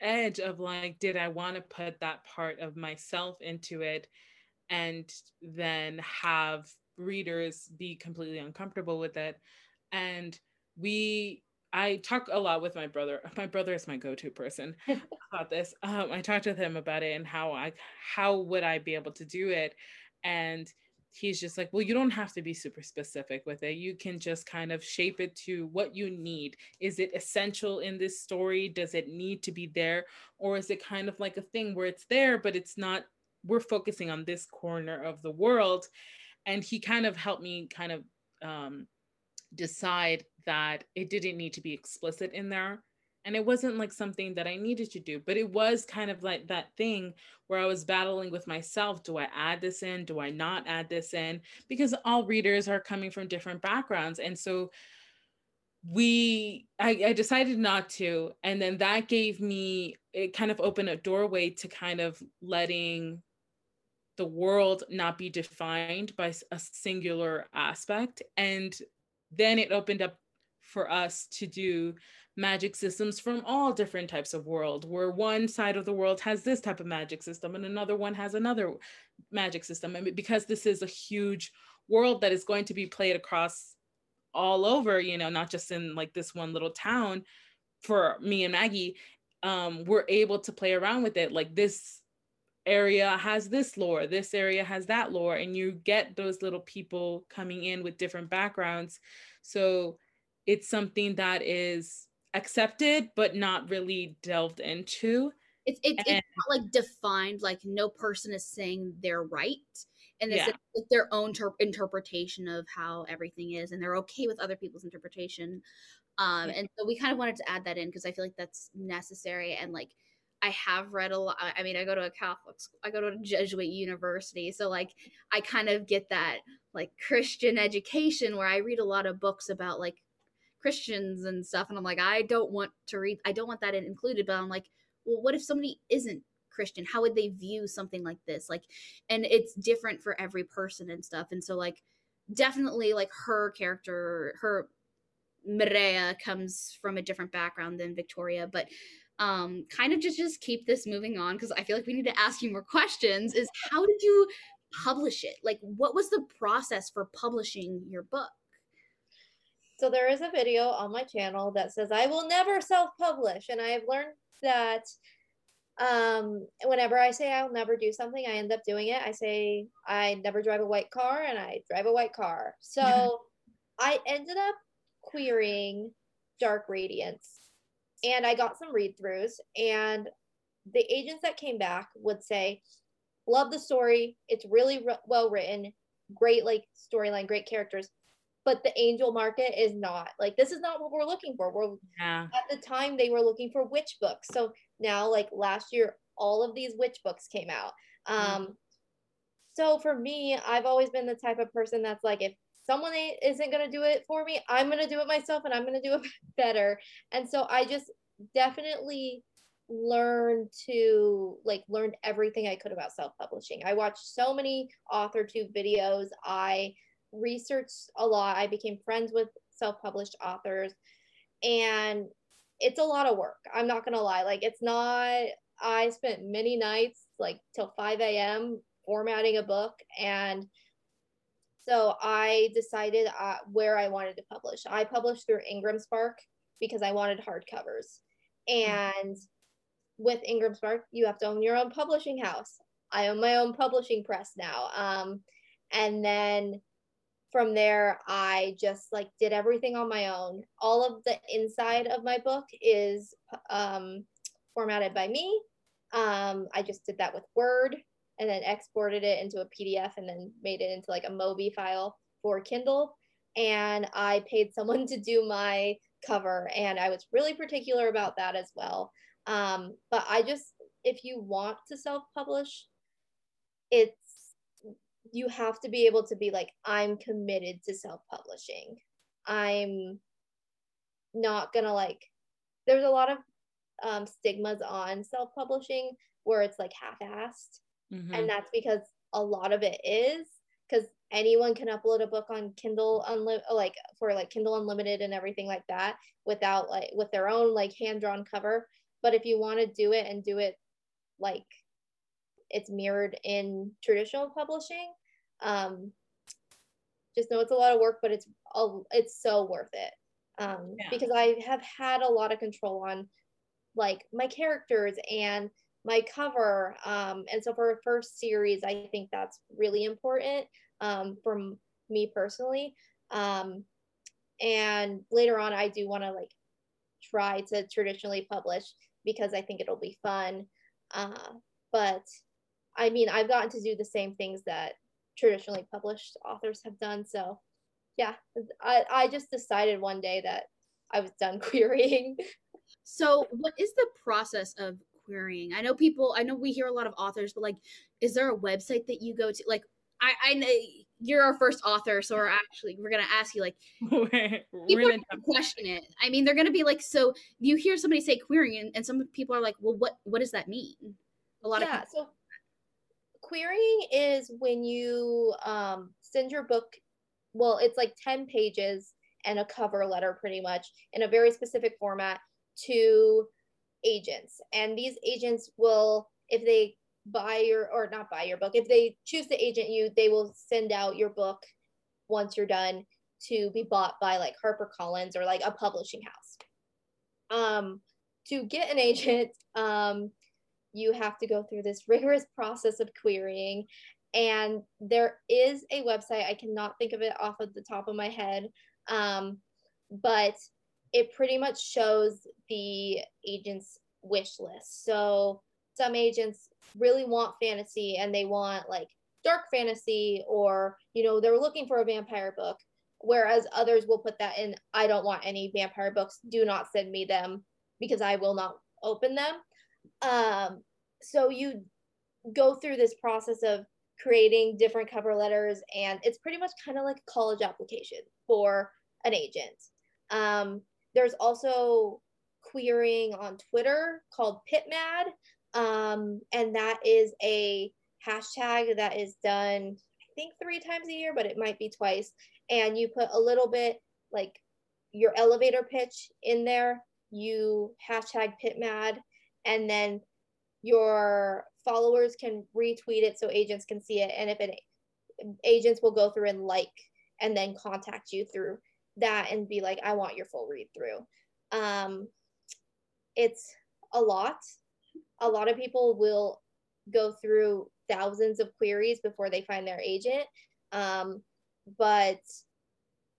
edge of like, did I want to put that part of myself into it and then have readers be completely uncomfortable with it? And we, I talk a lot with my brother. My brother is my go-to person about this. Um, I talked with him about it and how I, how would I be able to do it? And he's just like, well, you don't have to be super specific with it. You can just kind of shape it to what you need. Is it essential in this story? Does it need to be there? Or is it kind of like a thing where it's there, but it's not, we're focusing on this corner of the world. And he kind of helped me kind of um, decide that it didn't need to be explicit in there. And it wasn't like something that I needed to do, but it was kind of like that thing where I was battling with myself. Do I add this in? Do I not add this in? Because all readers are coming from different backgrounds. And so we, I, I decided not to. And then that gave me, it kind of opened a doorway to kind of letting the world not be defined by a singular aspect. And then it opened up for us to do magic systems from all different types of world, where one side of the world has this type of magic system and another one has another magic system. And because this is a huge world that is going to be played across all over, you know, not just in like this one little town, for me and Maggie, um, we're able to play around with it. Like this area has this lore, this area has that lore, and you get those little people coming in with different backgrounds. So it's something that is accepted but not really delved into. It's it's, and, it's not like defined, like no person is saying they're right, and it's yeah. like their own ter- interpretation of how everything is, and they're okay with other people's interpretation. Um, yeah. And so we kind of wanted to add that in because I feel like that's necessary. And like I have read a lot. I mean, I go to a Catholic school, I go to a Jesuit university, so like I kind of get that like Christian education where I read a lot of books about like Christians and stuff, and I'm like, I don't want to read, I don't want that included. But I'm like, well, what if somebody isn't Christian? How would they view something like this? Like, and it's different for every person and stuff. And so like, definitely like her character, her Mireya comes from a different background than Victoria, but um, kind of just, just keep this moving on. Cause I feel like we need to ask you more questions is how did you publish it? Like, what was the process for publishing your book? So there is a video on my channel that says, I will never self-publish. And I have learned that um, whenever I say I'll never do something, I end up doing it. I say, I never drive a white car, and I drive a white car. So I ended up querying Dark Radiance, and I got some read-throughs, and the agents that came back would say, love the story. It's really re- well written, great like storyline, great characters. But the angel market is not like, this is not what we're looking for. We're yeah. At the time they were looking for witch books. So now like last year, all of these witch books came out. Um, mm. So for me, I've always been the type of person that's like, if someone isn't going to do it for me, I'm going to do it myself, and I'm going to do it better. And so I just definitely learned to like learn everything I could about self-publishing. I watched so many AuthorTube videos. I researched a lot. I became friends with self-published authors, and it's a lot of work. I'm not gonna lie, like it's not, I spent many nights like till five a.m. formatting a book. And so I decided uh, where I wanted to publish. I published through IngramSpark because I wanted hardcovers, and mm-hmm. with IngramSpark you have to own your own publishing house. I own my own publishing press now, um, and then from there, I just like did everything on my own. All of the inside of my book is um, formatted by me. Um, I just did that with Word, and then exported it into a P D F, and then made it into like a Mobi file for Kindle. And I paid someone to do my cover, and I was really particular about that as well. Um, but I just, if you want to self-publish, it's, you have to be able to be like, I'm committed to self-publishing. I'm not gonna like, there's a lot of um, stigmas on self-publishing where it's like half-assed. Mm-hmm. And that's because a lot of it is, because anyone can upload a book on Kindle unli- like for like Kindle Unlimited and everything like that without like with their own like hand-drawn cover. But if you want to do it and do it like it's mirrored in traditional publishing, um, just know it's a lot of work, but it's a, it's so worth it. Um, yeah. Because I have had a lot of control on like my characters and my cover. Um, and so for a first series, I think that's really important um, for m- me personally. Um, and later on, I do want to like try to traditionally publish because I think it'll be fun. Uh, but I mean, I've gotten to do the same things that traditionally published authors have done. So yeah, I, I just decided one day that I was done querying. So what is the process of querying? I know people, I know we hear a lot of authors, but like, is there a website that you go to? Like, I, I know you're our first author, so we're actually, we're going to ask you like, we're, people we're are gonna question it. I mean, they're going to be like, so you hear somebody say querying and, and some people are like, well, what, what does that mean? A lot yeah, of people. So querying is when you um, send your book, well, it's like ten pages and a cover letter pretty much in a very specific format to agents. And these agents will, if they buy your, or not buy your book, if they choose to agent you, they will send out your book once you're done to be bought by like HarperCollins or like a publishing house. Um, to get an agent, um, you have to go through this rigorous process of querying. And there is a website, I cannot think of it off of the top of my head, um, but it pretty much shows the agent's wish list. So some agents really want fantasy and they want like dark fantasy, or, you know, they're looking for a vampire book. Whereas others will put that in, I don't want any vampire books, do not send me them because I will not open them. Um, so you go through this process of creating different cover letters, and it's pretty much kind of like a college application for an agent. Um, there's also querying on Twitter called PitMad, um, and that is a hashtag that is done, I think three times a year, but it might be twice. And you put a little bit like your elevator pitch in there, you hashtag PitMad, and then your followers can retweet it so agents can see it. And if it, agents will go through and like, and then contact you through that and be like, I want your full read through. Um, it's a lot. A lot of people will go through thousands of queries before they find their agent. Um, but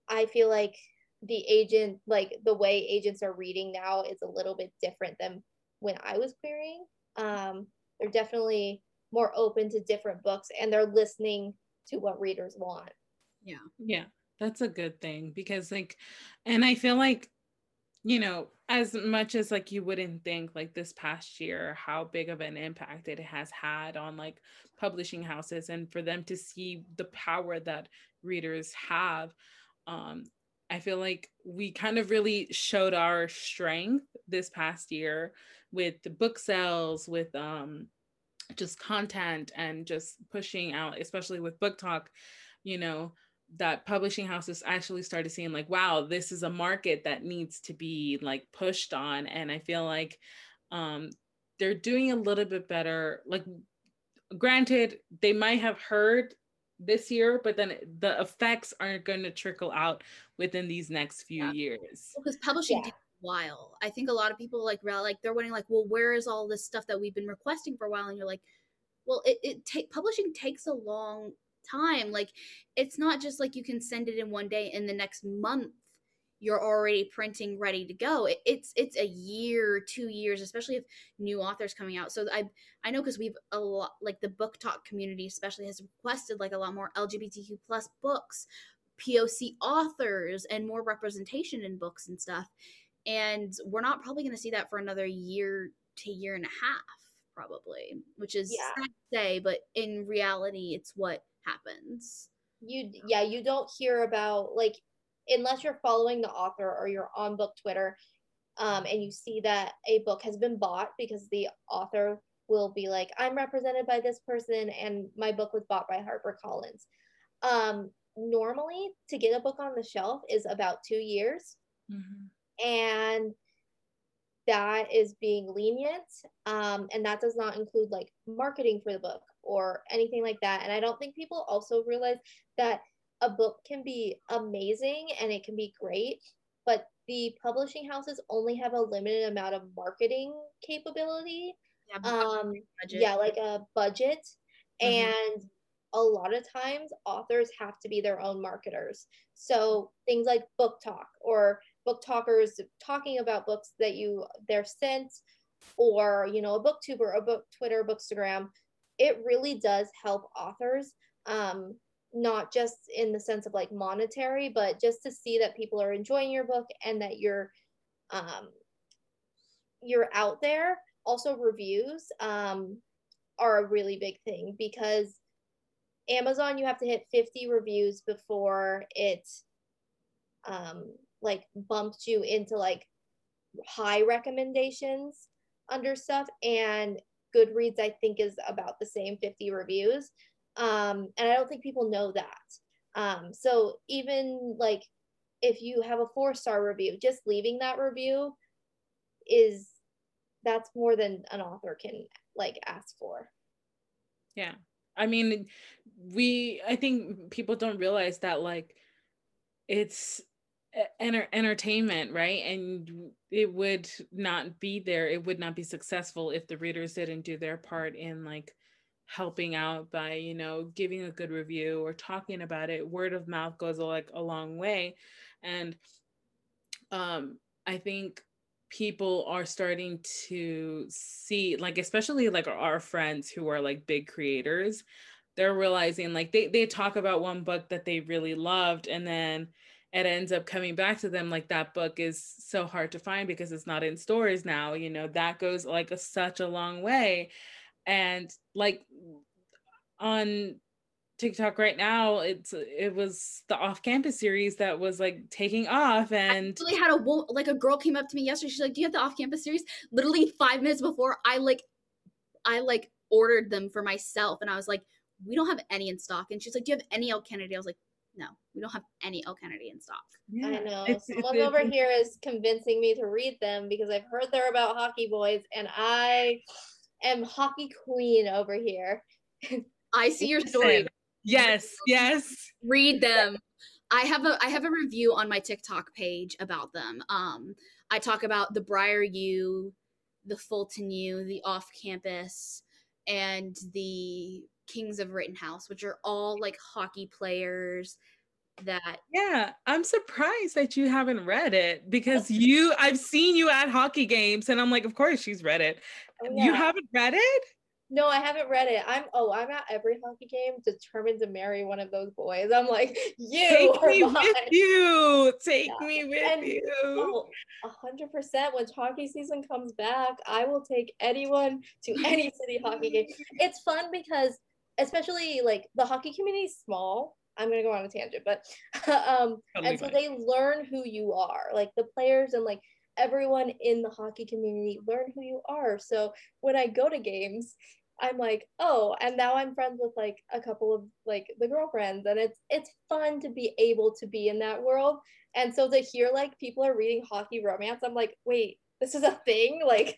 I feel like the agent, like the way agents are reading now is a little bit different than when I was querying. Um, they're definitely more open to different books and they're listening to what readers want. Yeah. Yeah. That's a good thing, because like, and I feel like, you know, as much as like you wouldn't think like this past year, how big of an impact it has had on like publishing houses and for them to see the power that readers have. Um, I feel like we kind of really showed our strength this past year with the book sales, with um, just content and just pushing out, especially with BookTok, you know, that publishing houses actually started seeing like, wow, this is a market that needs to be like pushed on. And I feel like um, they're doing a little bit better. Like, granted, they might have heard this year, but then the effects aren't going to trickle out within these next few yeah. years. Because publishing yeah. takes a while. I think a lot of people like, like they're wondering like, well, where is all this stuff that we've been requesting for a while? And you're like, well, it, it take publishing takes a long time. Like, it's not just like you can send it in one day and the next month you're already printing ready to go. It, it's it's a year, two years, especially if new authors coming out. So I I know, because we've a lot, like the BookTok community especially has requested like a lot more L G B T Q plus books, P O C authors, and more representation in books and stuff, and we're not probably going to see that for another year to year and a half probably, which is yeah. sad to say, but in reality it's what happens. You yeah you don't hear about, like, unless you're following the author or you're on book Twitter um and you see that a book has been bought, because the author will be like, I'm represented by this person and my book was bought by HarperCollins. Um, normally, to get a book on the shelf is about two years. Mm-hmm. And that is being lenient. Um, and that does not include like marketing for the book or anything like that. And I don't think people also realize that a book can be amazing and it can be great, but the publishing houses only have a limited amount of marketing capability. Yeah, um, yeah like a budget. Mm-hmm. And a lot of times authors have to be their own marketers. So things like BookTok or book talkers talking about books that you they're sent, or, you know, a booktuber, a book Twitter, Bookstagram, it really does help authors. Um, not just in the sense of like monetary, but just to see that people are enjoying your book and that you're, um, you're out there. Also reviews, um, are a really big thing, because Amazon, you have to hit fifty reviews before it, um, like bumps you into like high recommendations under stuff, and Goodreads, I think, is about the same, fifty reviews. Um, and I don't think people know that. Um, so even like if you have a four-star review, just leaving that review is, that's more than an author can like ask for. Yeah. I mean, we, I think people don't realize that like it's enter- entertainment, right? And it would not be there. It would not be successful if the readers didn't do their part in like helping out by, you know, giving a good review or talking about it. Word of mouth goes like a long way. And um, I think people are starting to see, like, especially like our friends who are like big creators, they're realizing like they, they talk about one book that they really loved, and then it ends up coming back to them like that book is so hard to find because it's not in stores now, you know. That goes like a, such a long way. And like on TikTok right now, it's it was the Off-Campus series that was like taking off. And I literally had a like a girl came up to me yesterday. She's like, "Do you have the Off-Campus series?" Literally five minutes before I like I like ordered them for myself, and I was like, "We don't have any in stock." And she's like, "Do you have any Elle Kennedy?" I was like, "No, we don't have any Elle Kennedy in stock." Yeah, I know. It's, Someone it's, over it's, here is convincing me to read them because I've heard they're about hockey boys, and I. am hockey queen over here. I see your story. Yes, yes. Read them. I have a I have a review on my TikTok page about them. Um, I talk about the Briar U, the Fulton U, the Off-Campus, and the Kings of Rittenhouse, which are all like hockey players. That yeah, I'm surprised that you haven't read it, because you I've seen you at hockey games and I'm like, of course she's read it. Oh, yeah. You haven't read it? No, I haven't read it. I'm oh, I'm at every hockey game determined to marry one of those boys. I'm like, you take me mine. with you. Take yeah. me with and, you. A hundred percent. When hockey season comes back, I will take anyone to any city hockey game. It's fun because especially like the hockey community is small. I'm going to go on a tangent, but, um, totally and so fine. They learn who you are, like the players and like everyone in the hockey community learn who you are. So when I go to games, I'm like, oh, and now I'm friends with like a couple of like the girlfriends, and it's, it's fun to be able to be in that world. And so to hear like people are reading hockey romance, I'm like, wait, this is a thing. Like,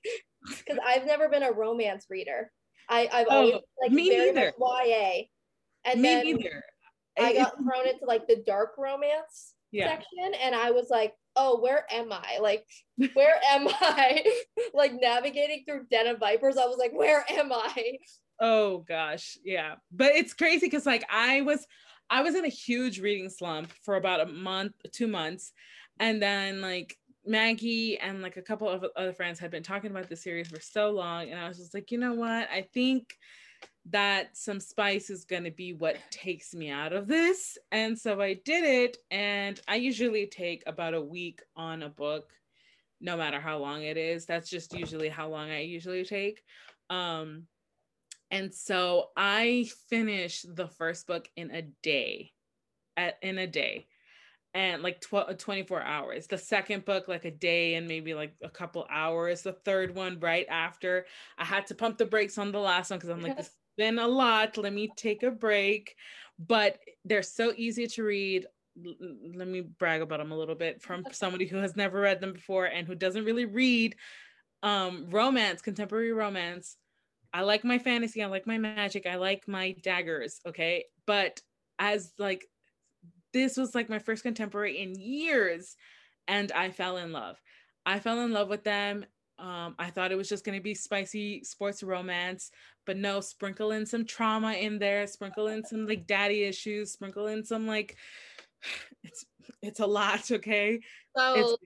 cause I've never been a romance reader. I I've oh, always like me very neither. much Y A. And me then, neither. I got thrown into like the dark romance yeah. section, and I was like, oh, where am I? Like, where am I? Like navigating through Den of Vipers. I was like, where am I? Oh gosh. Yeah. But it's crazy because like I was, I was in a huge reading slump for about a month, two months. And then like Maggie and like a couple of other friends had been talking about the series for so long. And I was just like, you know what? I think that some spice is going to be what takes me out of this. And so I did it. And I usually take about a week on a book, no matter how long it is. That's just usually how long I usually take. Um, and so I finished the first book in a day, at, in a day, and like twenty-four hours. The second book, like a day and maybe like a couple hours. The third one right after. I had to pump the brakes on the last one because I'm like, this been a lot. Let me take a break. But they're so easy to read. Let me brag about them a little bit from somebody who has never read them before and who doesn't really read um, romance, contemporary romance. I like my fantasy. I like my magic. I like my daggers. Okay. But as like, this was like my first contemporary in years. And I fell in love. I fell in love with them. Um, I thought it was just going to be spicy sports romance, but no, sprinkle in some trauma in there, sprinkle in some like daddy issues, sprinkle in some like, it's it's a lot, okay? So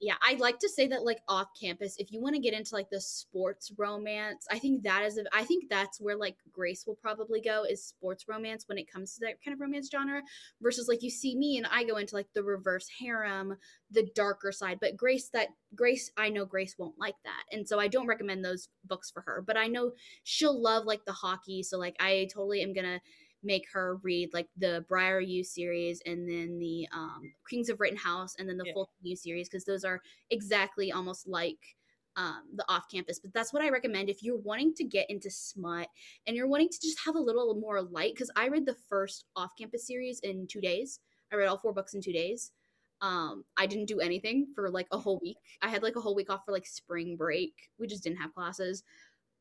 yeah, I'd like to say that like off campus, if you want to get into like the sports romance, I think that is, a, I think that's where like Grace will probably go, is sports romance when it comes to that kind of romance genre, versus like you see me and I go into like the reverse harem, the darker side, but Grace that Grace, I know Grace won't like that. And so I don't recommend those books for her, but I know she'll love like the hockey. So like, I totally am going to make her read like the Briar U series and then the um Kings of Rittenhouse and then the yeah. Fallen U series, because those are exactly almost like um the off-campus. But that's what I recommend if you're wanting to get into smut and you're wanting to just have a little more light, because I read the first off-campus series in two days. I read all four books in two days. um I didn't do anything for like a whole week. I had like a whole week off for like spring break. We just didn't have classes,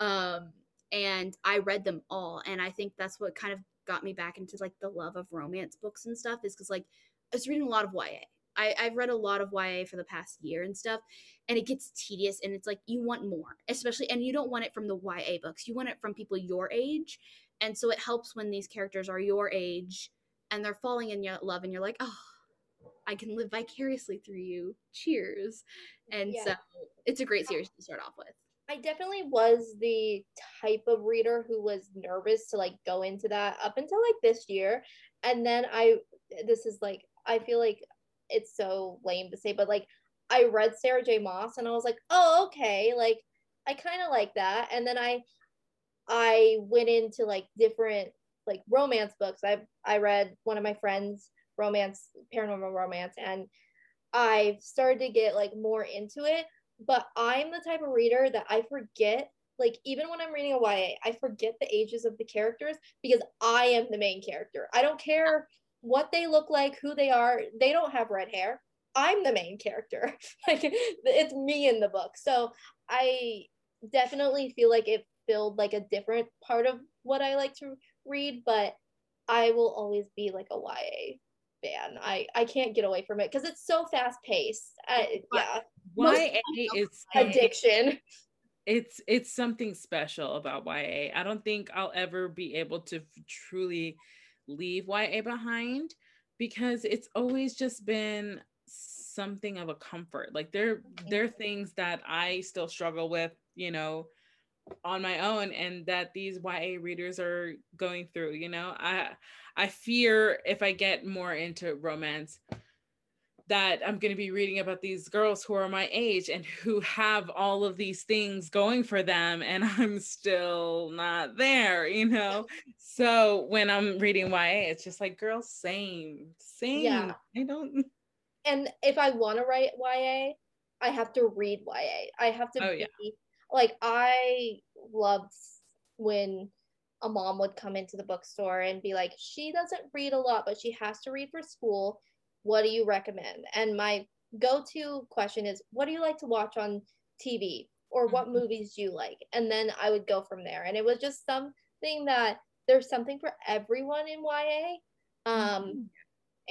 um and I read them all. And I think that's what kind of got me back into like the love of romance books and stuff, is because like I was reading a lot of Y A. I, I've read a lot of Y A for the past year and stuff, and it gets tedious, and it's like you want more, especially, and you don't want it from the Y A books, you want it from people your age. And so it helps when these characters are your age and they're falling in love and you're like, oh, I can live vicariously through you, cheers. And yeah. So it's a great series to start off with. I definitely was the type of reader who was nervous to like go into that up until like this year. And then I, this is like, I feel like it's so lame to say, but like I read Sarah J. Maas and I was like, oh, okay. Like I kind of like that. And then I, I went into like different like romance books. I, I read one of my friends' romance, paranormal romance, and I've started to get like more into it. But I'm the type of reader that I forget, like, even when I'm reading a Y A, I forget the ages of the characters because I am the main character. I don't care what they look like, who they are. They don't have red hair. I'm the main character. Like, it's me in the book. So I definitely feel like it filled, like, a different part of what I like to read, but I will always be, like, a Y A fan. I, I can't get away from it because it's so fast-paced. I, yeah. Y A is addiction. It's it's something special about Y A. I don't think I'll ever be able to truly leave Y A behind because it's always just been something of a comfort. Like there there are things that I still struggle with, you know, on my own, and that these Y A readers are going through. You know, I I fear if I get more into romance that I'm going to be reading about these girls who are my age and who have all of these things going for them, and I'm still not there, you know? So when I'm reading Y A, it's just like, girl, same, same. Yeah. I don't. And if I want to write Y A, I have to read Y A. I have to oh, be, yeah. like, I loved when a mom would come into the bookstore and be like, she doesn't read a lot, but she has to read for school. What do you recommend? And my go-to question is, what do you like to watch on T V? Or what mm-hmm. movies do you like? And then I would go from there. And it was just something that there's something for everyone in Y A. Um,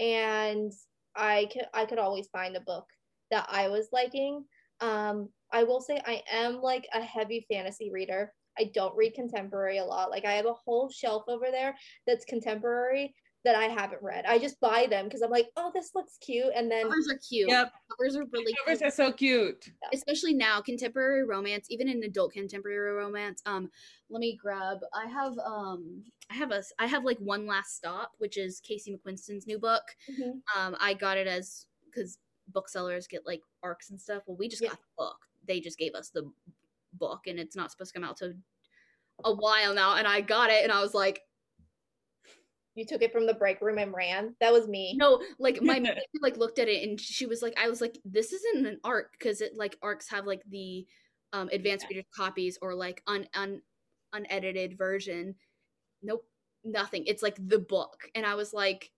mm-hmm. And I could, I could always find a book that I was liking. Um, I will say I am like a heavy fantasy reader. I don't read contemporary a lot. Like I have a whole shelf over there that's contemporary that I haven't read. I just buy them because I'm like, oh, this looks cute. And then covers are cute. Yep. Covers are really covers cute. Are so cute. Especially now, contemporary romance, even in adult contemporary romance. Um, let me grab. I have um, I have a I have like One Last Stop, which is Casey McQuiston's new book. Mm-hmm. Um, I got it as because booksellers get like A R Cs and stuff. Well, we just yeah. got the book. They just gave us the book, and it's not supposed to come out till a while now. And I got it, and I was like. You took it from the break room and ran. That was me. No, like my mother like looked at it and she was like, I was like, this isn't an A R C because it like A R Cs have like the um, advanced yeah. reader copies or like un, un unedited version. nope, nothing. It's like the book. And I was like,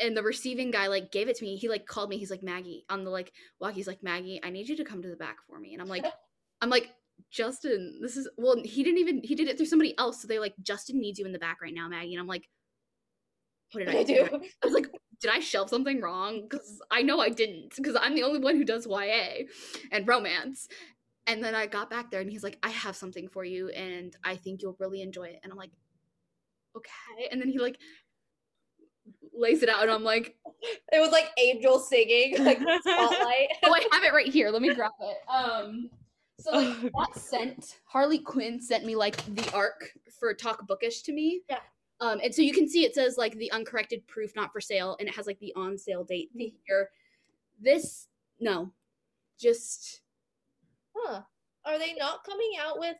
and the receiving guy like gave it to me. He like called me. He's like, Maggie, on the like walkie, he's like, Maggie, I need you to come to the back for me. And I'm like, I'm like, Justin, this is, well, he didn't even, he did it through somebody else. So they like, Justin needs you in the back right now, Maggie. And I'm like, what did I, I do? do? I was like, did I shelve something wrong? Because I know I didn't, because I'm the only one who does Y A and romance. And then I got back there and he's like, I have something for you and I think you'll really enjoy it. And I'm like, okay. And then he like lays it out and I'm like, it was like angel singing, like Spotlight. Oh, I have it right here. Let me grab it. Um, so like that sent, Harley Quinn sent me like the arc for Talk Bookish to me. Yeah. Um, and so you can see it says like the uncorrected proof not for sale and it has like the on sale date the year. This, no, just... Huh. Are they not coming out with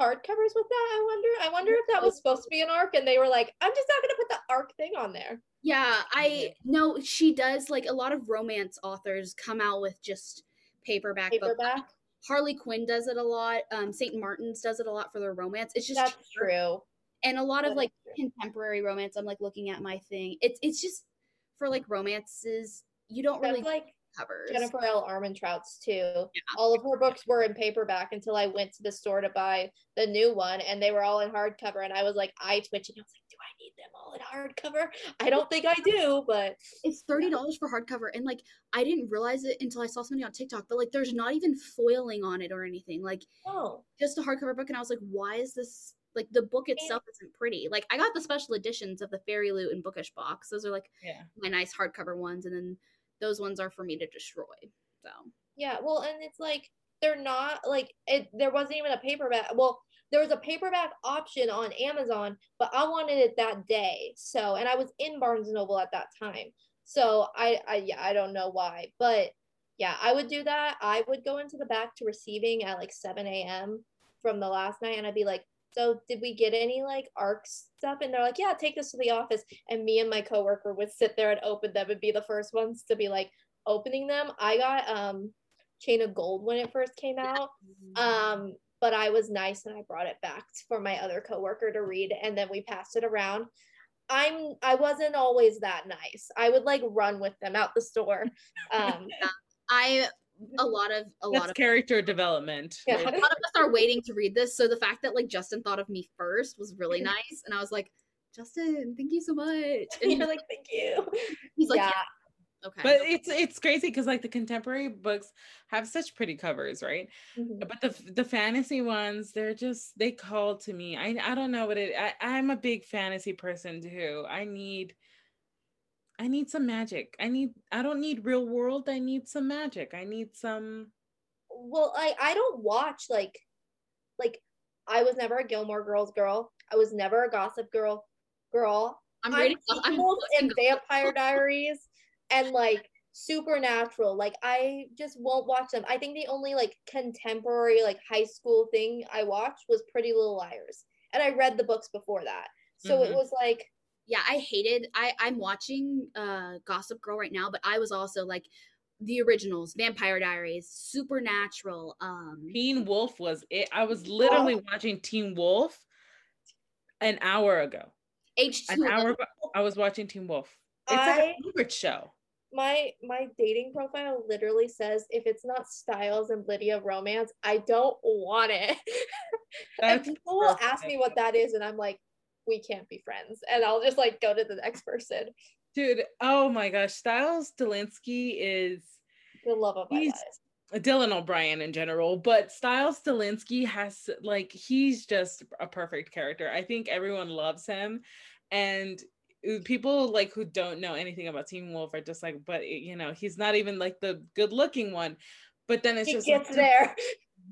hardcovers with that? I wonder. I wonder if that was supposed to be an arc and they were like, I'm just not going to put the arc thing on there. Yeah, I know she does. Like a lot of romance authors come out with just paperback. Paperback. Books. Harley Quinn does it a lot. Um, Saint Martin's does it a lot for their romance. It's just That's true. true. And a lot that of like true. contemporary romance. I'm like looking at my thing. It's it's just for like romances. You don't That's really like. Covers. Jennifer L. Armentrout's too. Yeah. All of her books were in paperback until I went to the store to buy the new one and they were all in hardcover and I was like eye twitching. I was like, do I need them all in hardcover? I don't think I do, but it's thirty dollars yeah. for hardcover and like I didn't realize it until I saw somebody on TikTok, but like there's not even foiling on it or anything. Like oh. just a hardcover book and I was like, why is this like the book itself isn't pretty. Like I got the special editions of the Fairy Loot and Bookish box. Those are like yeah. my nice hardcover ones and then those ones are for me to destroy. So yeah, well, and it's like they're not like it, there wasn't even a paperback. Well, there was a paperback option on Amazon, but I wanted it that day. So, and I was in Barnes and Noble at that time. So I, I yeah, I don't know why, but yeah, I would do that. I would go into the back to receiving at like seven a.m. from the last night, and I'd be like, so did we get any like arc stuff? And they're like, yeah, take this to the office. And me and my coworker would sit there and open them and be the first ones to be like opening them. I got um, Chain of Gold when it first came out. Um, but I was nice and I brought it back for my other coworker to read. And then we passed it around. I'm, I wasn't always that nice. I would like run with them out the store. Um, I... a lot of a That's lot of character development. Yeah. A lot of us are waiting to read this, so the fact that like Justin thought of me first was really nice, and I was like, Justin, thank you so much. And you're like, thank you. He's like, yeah, yeah. okay. But it's it's crazy because like the contemporary books have such pretty covers, right? Mm-hmm. But the the fantasy ones, they're just they call to me. I I don't know what it. I, I'm a big fantasy person too. I need. I need some magic. I need, I don't need real world. I need some magic. I need some. Well, I, I don't watch like, like I was never a Gilmore Girls girl. I was never a Gossip Girl girl. I'm reading and Vampire Diaries and like Supernatural. Like I just won't watch them. I think the only like contemporary, like high school thing I watched was Pretty Little Liars. And I read the books before that. So mm-hmm. it was like, yeah, I hated, I, I'm watching uh, Gossip Girl right now, but I was also like The Originals, Vampire Diaries, Supernatural. Um, Teen Wolf was it. I was literally oh. watching Teen Wolf an hour ago. H two An hour ago, I was watching Teen Wolf. It's I, like a favorite show. My, my dating profile literally says, if it's not Styles and Lydia romance, I don't want it. And people will ask me what that is, and I'm like, we can't be friends, and I'll just like go to the next person. Dude, oh my gosh, Styles Delinsky is the love of my life. Dylan O'Brien in general, but Styles Delinsky has like he's just a perfect character. I think everyone loves him, and people like who don't know anything about Teen Wolf are just like, but you know, he's not even like the good-looking one. But then it's he just gets like, there.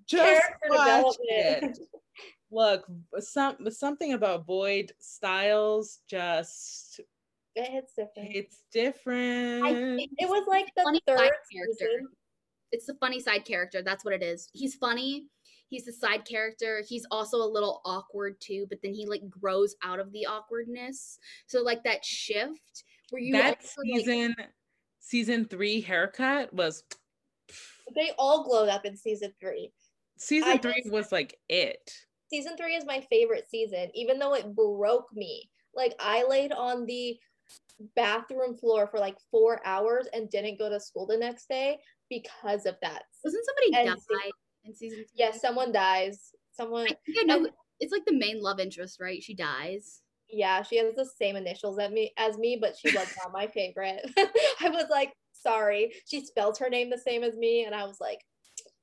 Just watch it. Look, some something about Boyd Styles just it hits different. It's different. I think it was like the funny third side character. It's the funny side character. That's what it is. He's funny. He's the side character. He's also a little awkward too, but then he like grows out of the awkwardness. So like that shift where you that season like, season three haircut was. They all glowed up in season three. Season I three just, was like it. season three is my favorite season, even though it broke me. Like, I laid on the bathroom floor for like four hours and didn't go to school the next day because of that. Doesn't somebody and die season, in season three? Yes, yeah, someone dies. Someone. I think I know. And, it's like the main love interest, right? She dies. Yeah, she has the same initials as me, as me, but she was not my favorite. I was like, sorry. She spelled her name the same as me, and I was like,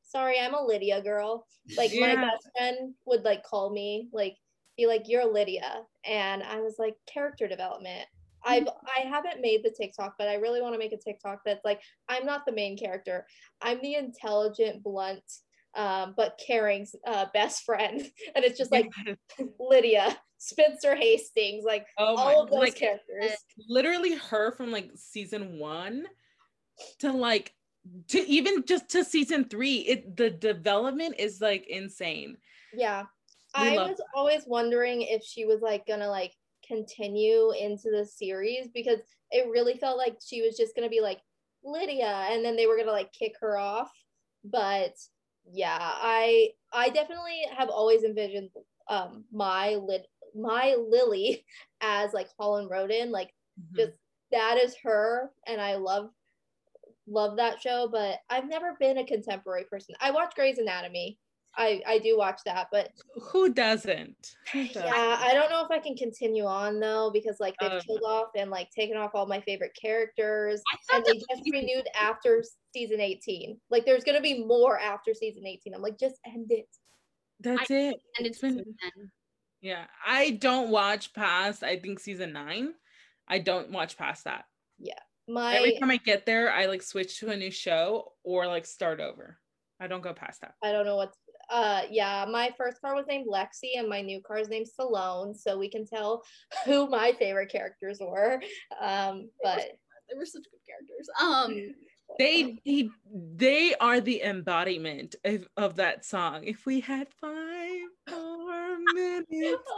sorry, I'm a Lydia girl. Like, yeah. My best friend would like call me, like, be like, you're Lydia, and I was like, character development. I've I haven't made the TikTok, but I really want to make a TikTok that's like, I'm not the main character. I'm the intelligent, blunt, um, but caring uh, best friend, and it's just like Lydia, Spencer Hastings, like oh all of those like, characters. Literally, her from like season one to like to even just to season three. It the development is like insane. Yeah, we I was that. always wondering if she was like gonna like continue into the series, because it really felt like she was just gonna be like Lydia, and then they were gonna like kick her off. But yeah, I I definitely have always envisioned um my lid my Lily as like Holland Roden, like mm-hmm. just that is her, and I love love that show. But I've never been a contemporary person. I watch Grey's Anatomy. I, I do watch that, but who doesn't? who doesn't? Yeah, I don't know if I can continue on though, because like they've uh, killed off and like taken off all my favorite characters, and they just renewed after season eighteen. Like, there's gonna be more after season eighteen. I'm like, just end it. That's I, it. And it's been. Yeah, I don't watch past. I think season nine. I don't watch past that. Yeah, my every time I get there, I like switch to a new show or like start over. I don't go past that. I don't know what's. Uh, yeah, my first car was named Lexi, and my new car is named Salone, so we can tell who my favorite characters were. Um, but they were such good characters. Um, they they, they are the embodiment of, of that song. If we had five more minutes,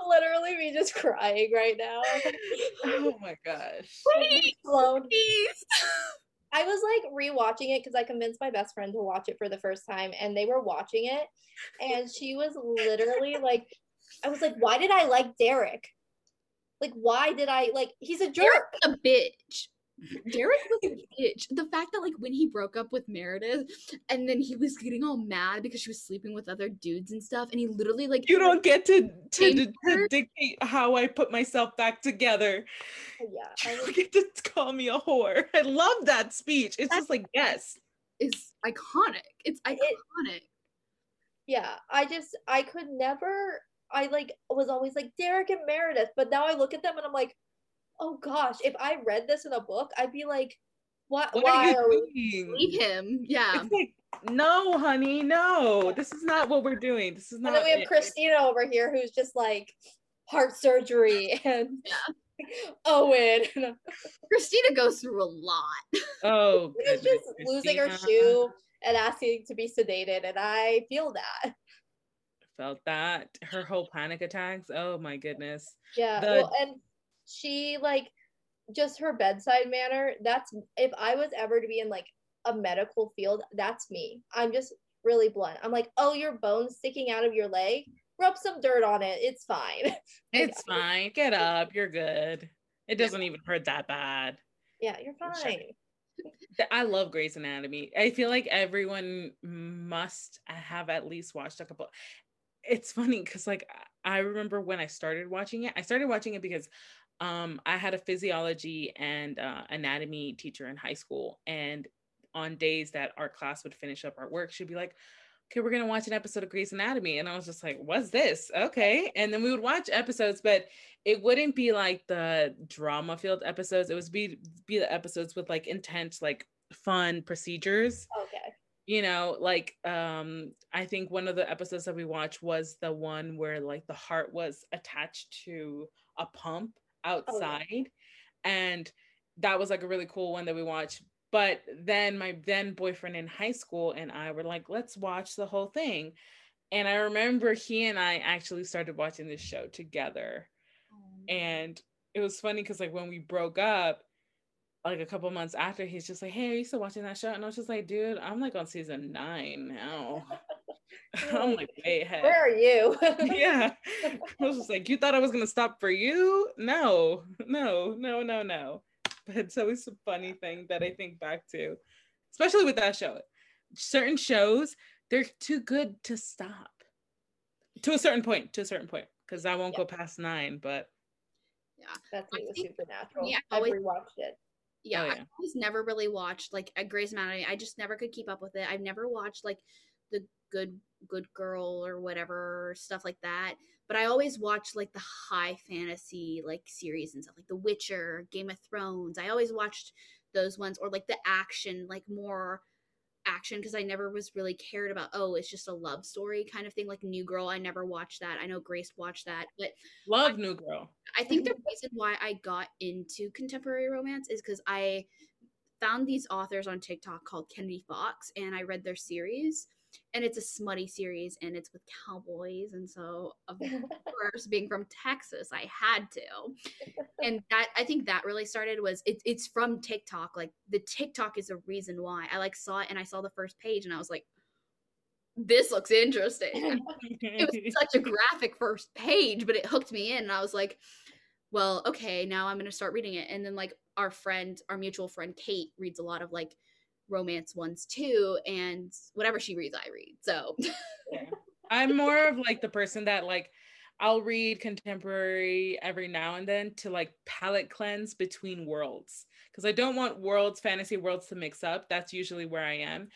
literally, me just crying right now. Oh my gosh! Please, Salone. Please. I was like rewatching it because I convinced my best friend to watch it for the first time, and they were watching it, and she was literally like, I was like, why did I like Derek? Like, why did I like, he's a jerk. Derek's a bitch. Derek was a bitch. The fact that like when he broke up with Meredith, and then he was getting all mad because she was sleeping with other dudes and stuff, and he literally like, you don't get to to, to, to dictate how I put myself back together. Yeah, you don't get to call me a whore. I love that speech. It's That's, just like, yes, it's iconic. It's iconic. It, yeah, I just I could never. I like was always like Derek and Meredith, but now I look at them and I'm like, oh gosh, if I read this in a book, I'd be like, what, what why are you doing? Leave him. Yeah. It's like, no, honey, no. This is not what we're doing. This is not. And then we have it. Christina over here who's just like heart surgery and yeah. Owen. Christina goes through a lot. Oh, she's just Christina. Losing her shoe and asking to be sedated, and I feel that. Felt that. Her whole panic attacks. Oh my goodness. Yeah. The- well, and she like just her bedside manner, that's if I was ever to be in like a medical field, that's me. I'm just really blunt. I'm like, oh, your bone's sticking out of your leg, rub some dirt on it, it's fine. It's like, fine, get up, you're good, it doesn't even hurt that bad. Yeah, you're fine. I love Grey's Anatomy. I feel like everyone must have at least watched a couple. It's funny because like I remember when I started watching it I started watching it because Um, I had a physiology and uh, anatomy teacher in high school, and on days that our class would finish up our work, she'd be like, okay, we're going to watch an episode of Grey's Anatomy. And I was just like, what's this? Okay. And then we would watch episodes, but it wouldn't be like the drama filled episodes. It would be, be the episodes with like intense, like fun procedures. Okay. You know, like, um, I think one of the episodes that we watched was the one where like the heart was attached to a pump outside. Oh, yeah. And that was like a really cool one that we watched. But then my then boyfriend in high school and I were like, let's watch the whole thing. And I remember he and I actually started watching this show together. Oh. And it was funny because like when we broke up, like a couple months after, he's just like, hey, are you still watching that show? And I was just like, dude, I'm like on season nine now. I'm like, way ahead. Where are you? Yeah. I was just like, you thought I was going to stop for you? No, no, no, no, no. But it's always a funny thing that I think back to, especially with that show. Certain shows, they're too good to stop. To a certain point, to a certain point, because I won't yeah. go past nine, but. Yeah. That's me with Supernatural. Yeah, I've rewatched it. Yeah, oh, yeah. I always never really watched, like, at Grey's Anatomy, I just never could keep up with it. I've never watched, like, the good good girl or whatever stuff like that, but I always watched like the high fantasy like series and stuff, like The Witcher, Game of Thrones. I always watched those ones, or like the action, like more action, because I never was really cared about, oh, it's just a love story kind of thing, like New Girl. I never watched that. I know Grace watched that, but love I, New Girl. I think the reason why I got into contemporary romance is because I found these authors on TikTok called Kennedy Fox, and I read their series. And it's a smutty series, and it's with cowboys, and so of course, being from Texas, I had to. And that, I think that really started was it, it's from TikTok. Like the TikTok is a reason why I like saw it, and I saw the first page, and I was like, "This looks interesting." It was such a graphic first page, but it hooked me in, and I was like, "Well, okay, now I'm gonna start reading it." And then like our friend, our mutual friend Kate, reads a lot of like romance ones too, and whatever she reads I read, so yeah. I'm more of like the person that like I'll read contemporary every now and then to like palate cleanse between worlds, because I don't want worlds, fantasy worlds, to mix up. That's usually where I am,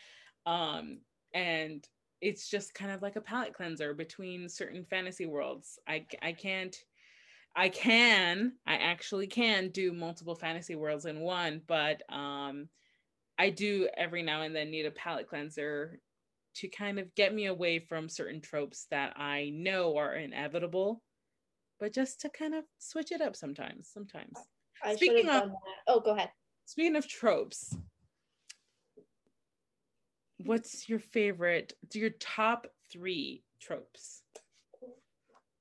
um and it's just kind of like a palate cleanser between certain fantasy worlds. I I can't I can I actually can do multiple fantasy worlds in one, but um I do every now and then need a palate cleanser to kind of get me away from certain tropes that I know are inevitable, but just to kind of switch it up sometimes, sometimes. I speaking of, oh, go ahead. Speaking of tropes, what's your favorite, your top three tropes?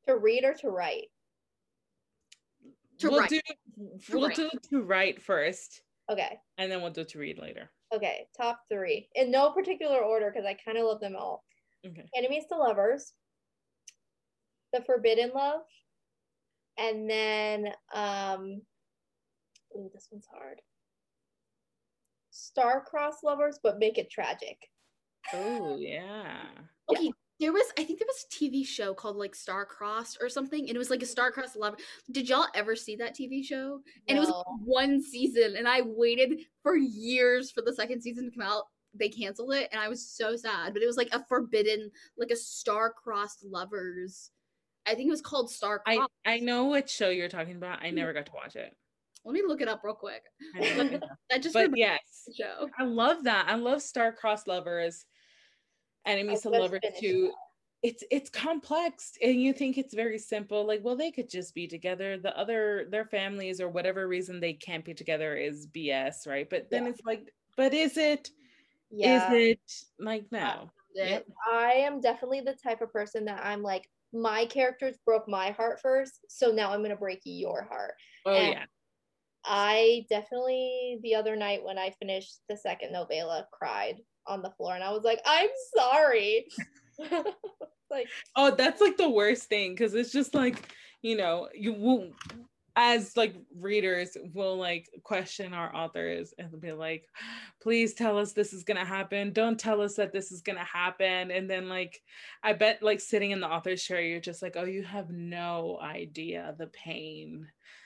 To read or to write? To we'll write. Do, to we'll write. do to write first. Okay. And then we'll do to read later. Okay, top three. In no particular order, because I kind of love them all. Okay. Enemies to Lovers, The Forbidden Love, and then, um, ooh, this one's hard. Star-crossed Lovers, but Make It Tragic. Oh, yeah. Okay. Yeah. There was, I think there was a T V show called like Star-Crossed or something, and it was like a star-crossed lover. Did y'all ever see that T V show? And no. It was like one season, and I waited for years for the second season to come out. They canceled it, and I was so sad. But it was like a forbidden, like a star-crossed lovers. I think it was called Star-Crossed. I, I know what show you're talking about. I never got to watch it. Let me look it up real quick. I that just but yes, the show. I love that. I love Star-Crossed Lovers. Enemies to Lovers too. It's it's complex, and you think it's very simple. Like, well, they could just be together. The other, their families or whatever reason they can't be together is B S, right? But then yeah. It's like, but is it? Yeah. Is it like no? Yep. I am definitely the type of person that I'm like, my characters broke my heart first, so now I'm gonna break your heart. Oh and yeah. I definitely the other night when I finished the second novella cried on the floor, and I was like, I'm sorry. Like, oh, that's like the worst thing, because it's just like, you know, you will, as like readers will like question our authors and be like, please tell us this is gonna happen, don't tell us that this is gonna happen. And then like I bet like sitting in the author's chair, you're just like, oh, you have no idea the pain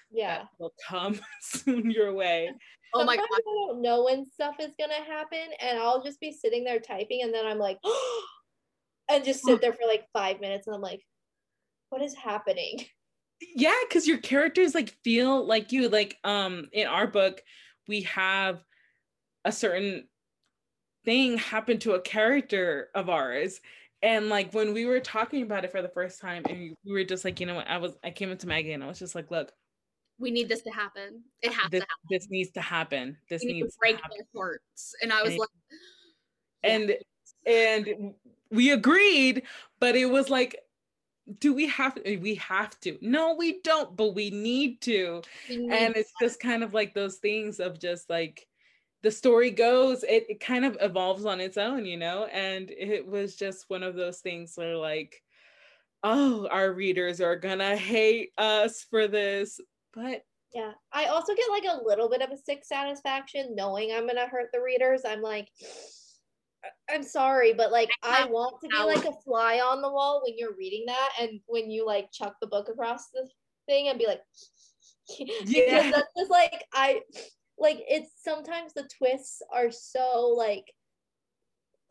yeah that will come soon your way. Oh my god, I don't know when stuff is gonna happen, and I'll just be sitting there typing, and then I'm like and just sit there for like five minutes, and I'm like, what is happening? Yeah, because your characters like feel like you, like um in our book we have a certain thing happen to a character of ours. And like when we were talking about it for the first time, and we were just like, you know what, I was I came into Maggie and I was just like, look, we need this to happen. It has this, to happen. This needs to happen. This we need needs to break to happen. Their hearts. And I was and, like, and and we agreed, but it was like, do we have to? We have to. No, we don't, but we need to. We need and it's to. Just kind of like those things of just like, the story goes, it, it kind of evolves on its own, you know? And it was just one of those things where, like, oh, our readers are gonna hate us for this. But yeah, I also get like a little bit of a sick satisfaction knowing I'm gonna hurt the readers. I'm like, I'm sorry, but like, I want to be like a fly on the wall when you're reading that, and when you like chuck the book across the thing and be like, yeah, because that's just like, I like, it's sometimes the twists are so like,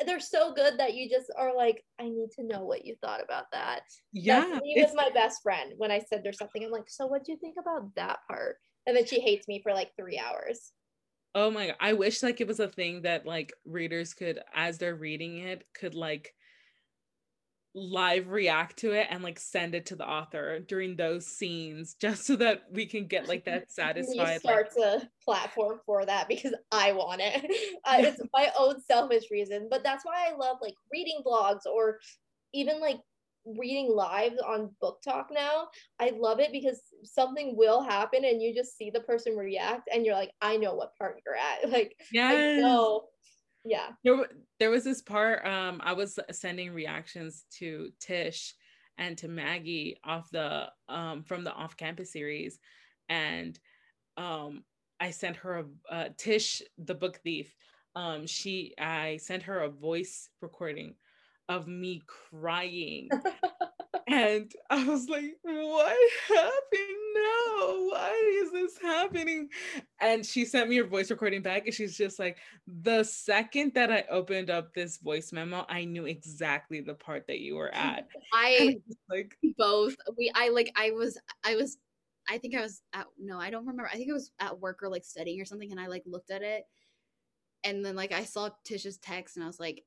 they're so good that you just are like, I need to know what you thought about that. Yeah, he was my best friend when I said there's something, I'm like, so what do you think about that part? And then she hates me for like three hours. Oh my God. I wish like it was a thing that like readers could, as they're reading it, could like live react to it and like send it to the author during those scenes, just so that we can get like that satisfied. You start like, a platform for that because I want it. Uh, it's my own selfish reason, but that's why I love like reading blogs or even like reading live on BookTok now. I love it because something will happen and you just see the person react and you're like, I know what part you're at. Like, yes. I know. Yeah. There, there was this part, um, I was sending reactions to Tish and to Maggie off the, um, from the Off-Campus series. And um, I sent her, a, uh, Tish, the book thief, um, she, I sent her a voice recording of me crying. And I was like, what happened now? Why is this happening? And she sent me her voice recording back, and she's just like, the second that I opened up this voice memo, I knew exactly the part that you were at. I, I like both. We I like I was I was I think I was at no, I don't remember. I think I was at work or like studying or something, and I like looked at it, and then like I saw Tish's text and I was like,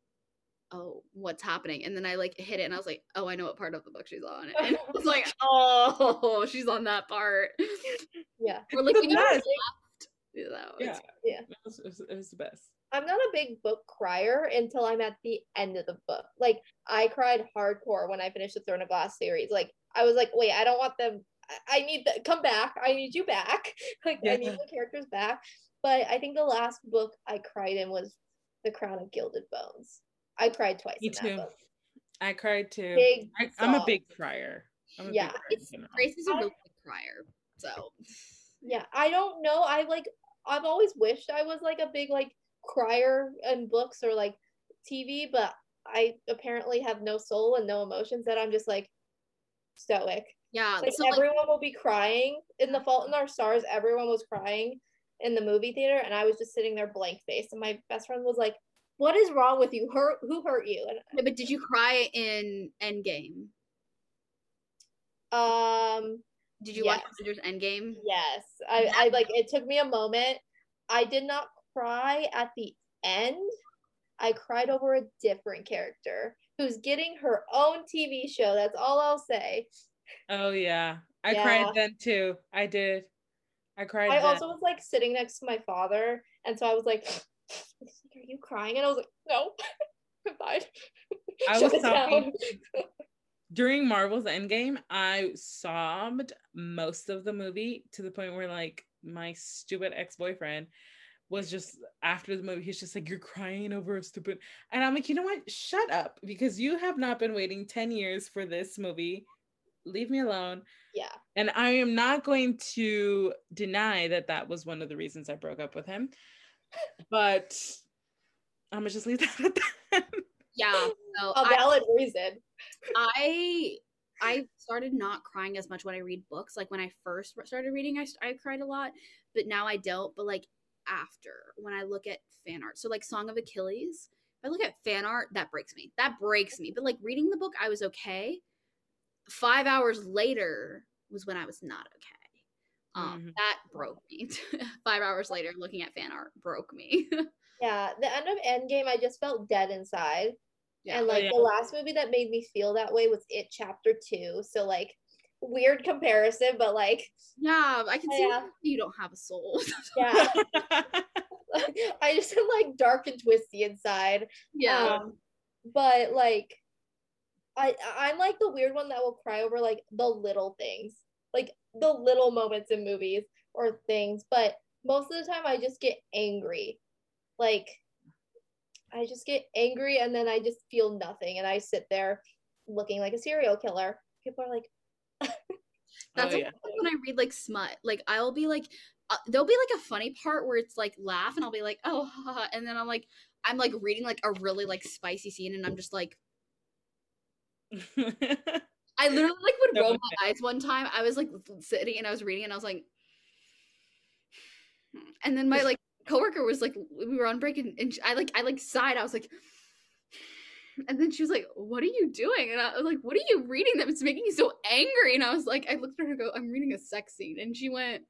oh, what's happening? And then I like hit it and I was like, oh, I know what part of the book she's on. And I was like, oh, she's on that part. Yeah. We're like, you know, left. You know, yeah. It's, yeah. It was, it was the best. I'm not a big book crier until I'm at the end of the book. Like, I cried hardcore when I finished the Throne of Glass series. Like, I was like, wait, I don't want them. I need the come back. I need you back. Like, yeah. I need the characters back. But I think the last book I cried in was The Crown of Gilded Bones. I cried twice. Me in that too. Book. I cried too. Big I, I'm a big crier. I'm a yeah, big crier it's, Grace is a really big crier. So, yeah, I don't know. I like. I've always wished I was like a big like crier in books or like T V, but I apparently have no soul and no emotions. That I'm just like stoic. Yeah, like so, everyone like, will be crying in The Fault in Our Stars. Everyone was crying in the movie theater, and I was just sitting there blank faced. And my best friend was like, what is wrong with you? Hurt, who hurt you? Yeah, but did you cry in Endgame? Um, did you yes. watch Avengers Endgame? Yes. I, I like, it took me a moment. I did not cry at the end. I cried over a different character who's getting her own T V show. That's all I'll say. Oh, yeah. I yeah. cried then too. I did. I cried I then. Also was like sitting next to my father. And so I was like... are you crying? And I was like, no. Goodbye. I was talking during Marvel's Endgame, I sobbed most of the movie to the point where like my stupid ex-boyfriend was just after the movie, he's just like, you're crying over a stupid, and I'm like, you know what, shut up, because you have not been waiting ten years for this movie. Leave me alone. Yeah. And I am not going to deny that that was one of the reasons I broke up with him, but I'm gonna just leave that at that. Yeah, so a valid I, reason. I I started not crying as much when I read books. Like when I first started reading, I, I cried a lot, but now I don't. But like after, when I look at fan art, so like Song of Achilles, if I look at fan art, that breaks me. That breaks me. But like reading the book, I was okay. Five hours later was when I was not okay. Um, mm-hmm. That broke me. Five hours later, looking at fan art broke me. Yeah, the end of Endgame, I just felt dead inside. Yeah. And like oh, yeah. the last movie that made me feel that way was It Chapter Two. So like, weird comparison, but like, yeah, I can see yeah. you don't have a soul. Yeah, I just am like dark and twisty inside. Yeah, um, but like, I I'm like the weird one that will cry over like the little things, like the little moments in movies or things, but most of the time I just get angry like, I just get angry and then I just feel nothing and I sit there looking like a serial killer. People are like, that's oh, yeah. when I read like smut, like I'll be like, uh, there'll be like a funny part where it's like laugh and I'll be like, oh, haha. And then I'm like, I'm like reading like a really like spicy scene and I'm just like, I literally like would no, roll okay. my eyes one time. I was like sitting and I was reading and I was like, and then my like coworker was like, we were on break and, and I like, I like sighed. I was like, and then she was like, what are you doing? And I was like, what are you reading that's making you so angry? And I was like, I looked at her and go, I'm reading a sex scene. And she went,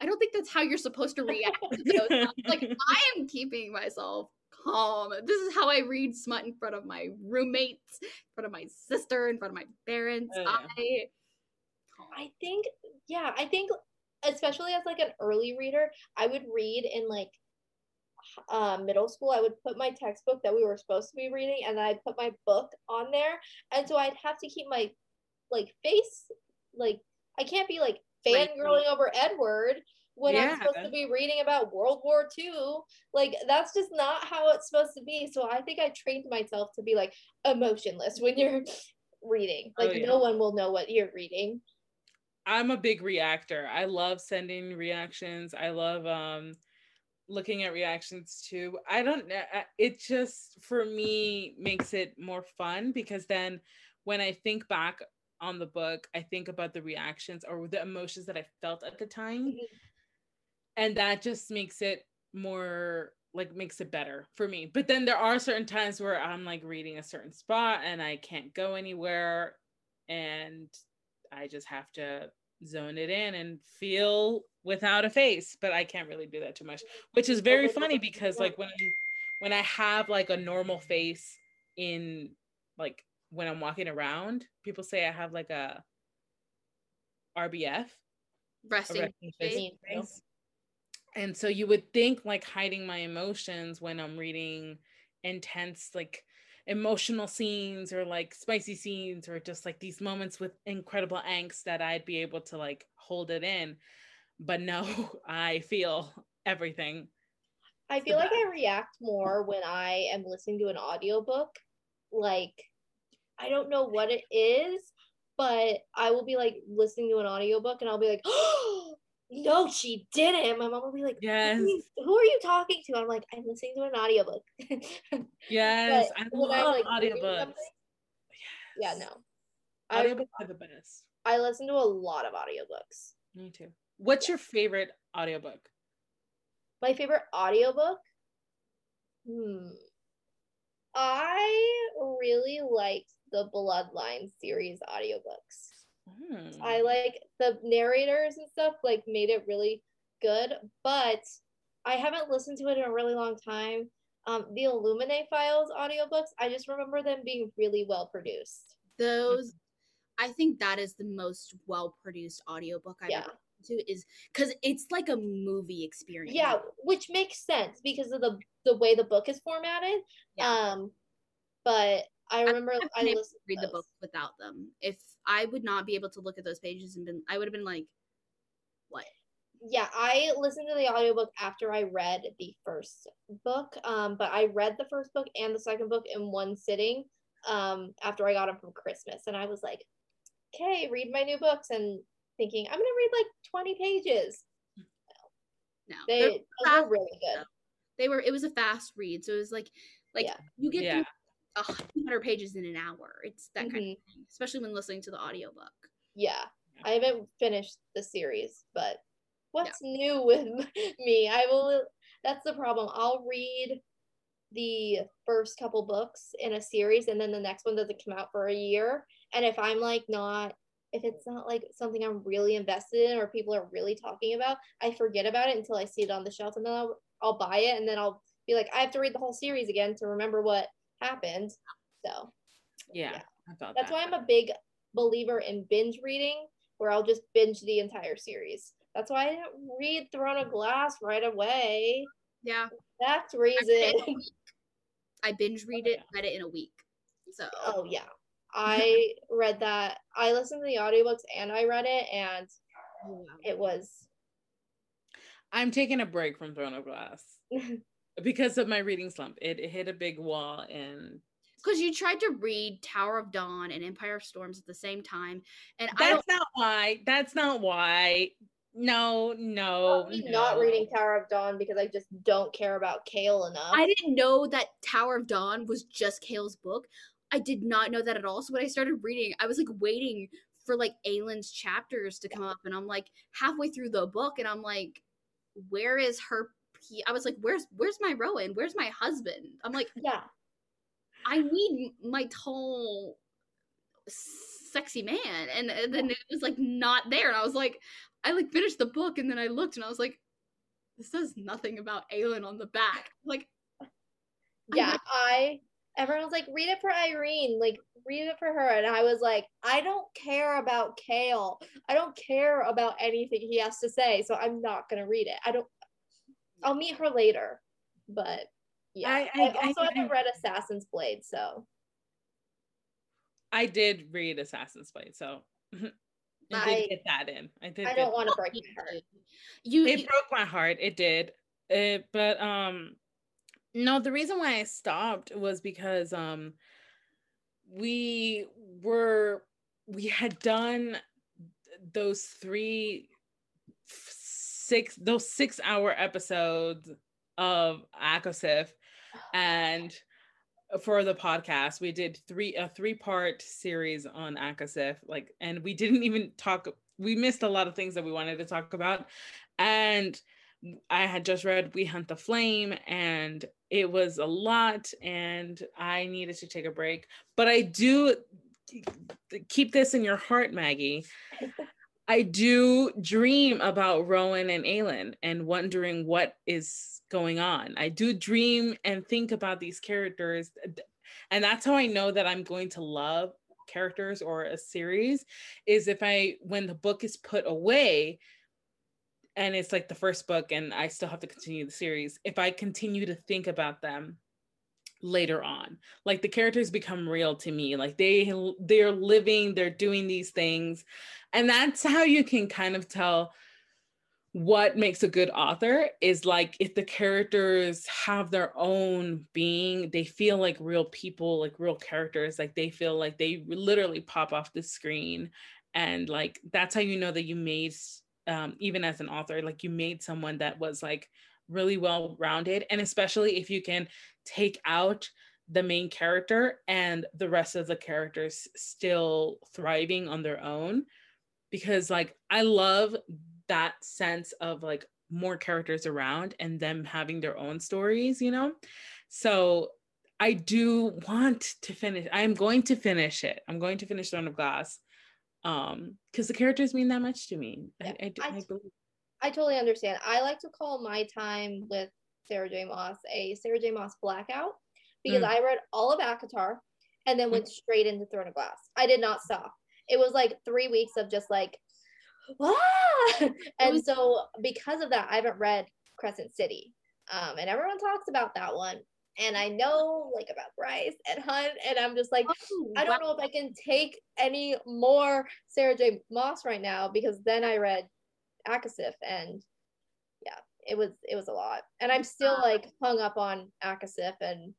I don't think that's how you're supposed to react to those. I was like, I am keeping myself calm. This is how I read smut in front of my roommates, in front of my sister, in front of my parents. Oh, yeah. I, I think, yeah, I think especially as like an early reader, I would read in like uh, middle school, I would put my textbook that we were supposed to be reading and I'd put my book on there. And so I'd have to keep my like face, like I can't be like fangirling over Edward when yeah. I'm supposed to be reading about World War Two. Like that's just not how it's supposed to be. So I think I trained myself to be like emotionless when you're reading. Like oh, yeah. no one will know what you're reading. I'm a big reactor. I love sending reactions. I love um, looking at reactions too. I don't know. It just, for me, makes it more fun because then when I think back on the book, I think about the reactions or the emotions that I felt at the time. Mm-hmm. And that just makes it more, like makes it better for me. But then there are certain times where I'm like reading a certain spot and I can't go anywhere. And I just have to zone it in and feel without a face, but I can't really do that too much, which is very funny because like when I, when I have like a normal face in like when I'm walking around, people say I have like a R B F, resting, a resting face, face. And so you would think like hiding my emotions when I'm reading intense like emotional scenes or like spicy scenes or just like these moments with incredible angst that I'd be able to like hold it in, but no, I feel everything. I feel so like I react more when I am listening to an audiobook. Like I don't know what it is, but I will be like listening to an audiobook and I'll be like, oh no, she didn't. My mom will be like, yes. Who are you talking to? I'm like, I'm listening to an audiobook. Yes, I love like audiobooks. Yes. Yeah, no. Audiobooks I, are the best. I listen to a lot of audiobooks. Me too. What's yeah. your favorite audiobook? My favorite audiobook? Hmm. I really liked the Bloodline series audiobooks. Hmm. I like the narrators and stuff like made it really good, but I haven't listened to it in a really long time. Um, the Illuminate Files audiobooks, I just remember them being really well produced. Those, I think that is the most well-produced audiobook I've yeah. ever listened to, is because it's like a movie experience. Yeah, which makes sense because of the the way the book is formatted. Yeah. Um, but I remember I, I listened to read those. The book without them. If I would not be able to look at those pages and been, I would have been like, what? Yeah, I listened to the audiobook after I read the first book. Um, but I read the first book and the second book in one sitting um, after I got them from Christmas. And I was like, okay, read my new books. And thinking, I'm going to read like twenty pages. No. no they fast, were really good. They were, it was a fast read. So it was like, like yeah. you get yeah. through one hundred pages in an hour. It's that mm-hmm. kind of thing, especially when listening to the audiobook. Yeah, I haven't finished the series, but what's yeah. new with me? I will, that's the problem. I'll read the first couple books in a series and then the next one doesn't come out for a year. And if I'm like not, if it's not like something I'm really invested in or people are really talking about, I forget about it until I see it on the shelf and then I'll, I'll buy it and then I'll be like, I have to read the whole series again to remember what happened. So yeah, yeah. I thought that's that. why I'm a big believer in binge reading, where I'll just binge the entire series. That's why I didn't read Throne of Glass right away. Yeah, that's reason I binge read it, read it in a week. So oh yeah, I read that. I listened to the audiobooks and I read it, and it was. I'm taking a break from Throne of Glass. Because of my reading slump. It, it hit a big wall. And because you tried to read Tower of Dawn and Empire of Storms at the same time. And That's I don't... not why. That's not why. No, no. I'm no. not reading Tower of Dawn because I just don't care about Kale enough. I didn't know that Tower of Dawn was just Kale's book. I did not know that at all. So when I started reading, I was like waiting for like Aelin's chapters to come up. And I'm like halfway through the book and I'm like, where is her? He, I was like, where's where's my Rowan? Where's my husband? I'm like, yeah, I need my tall, sexy man. And, and then it was like not there. And I was like, I like finished the book and then I looked and I was like, this says nothing about Aelin on the back. Like, yeah, not- I, everyone was like, read it for Irene, like read it for her. And I was like, I don't care about Kale. I don't care about anything he has to say. So I'm not going to read it. I don't, I'll meet her later, but yeah. I, I, I also I, haven't I, read Assassin's Blade, so. I did read Assassin's Blade, so I, I did get that in. I did. I don't want to break your heart. You, it you, broke my heart. It did. It, but um, no, the reason why I stopped was because um, we were we had done those three. Six those six hour episodes of ACOSIF, and for the podcast we did three a three part series on ACOSIF, like, and we didn't even talk, we missed a lot of things that we wanted to talk about. And I had just read We Hunt the Flame and it was a lot and I needed to take a break. But I do keep this in your heart, Maggie. I do dream about Rowan and Aelin and wondering what is going on. I do dream and think about these characters. And that's how I know that I'm going to love characters or a series, is if I, when the book is put away and it's like the first book and I still have to continue the series, if I continue to think about them later on, like the characters become real to me, like they they're living, they're doing these things. And that's how you can kind of tell what makes a good author, is like if the characters have their own being, they feel like real people, like real characters, like they feel like they literally pop off the screen. And like that's how you know that you made um even as an author, like you made someone that was like really well-rounded. And especially if you can take out the main character and the rest of the characters still thriving on their own, because like I love that sense of like more characters around and them having their own stories, you know. So I do want to finish, I'm going to finish it I'm going to finish Throne of Glass, um because the characters mean that much to me. Yeah, I, I, I, I believe I totally understand. I like to call my time with Sarah J. Maas a Sarah J. Maas blackout, because mm. I read all of ACOTAR and then went straight into Throne of Glass. I did not stop. It was like three weeks of just like, ah! And so because of that, I haven't read Crescent City. Um, and everyone talks about that one. And I know like about Bryce and Hunt, and I'm just like, oh, I don't wow. know if I can take any more Sarah J. Maas right now, because then I read ACOSIF and yeah, it was it was a lot. And I'm still like hung up on ACOSIF and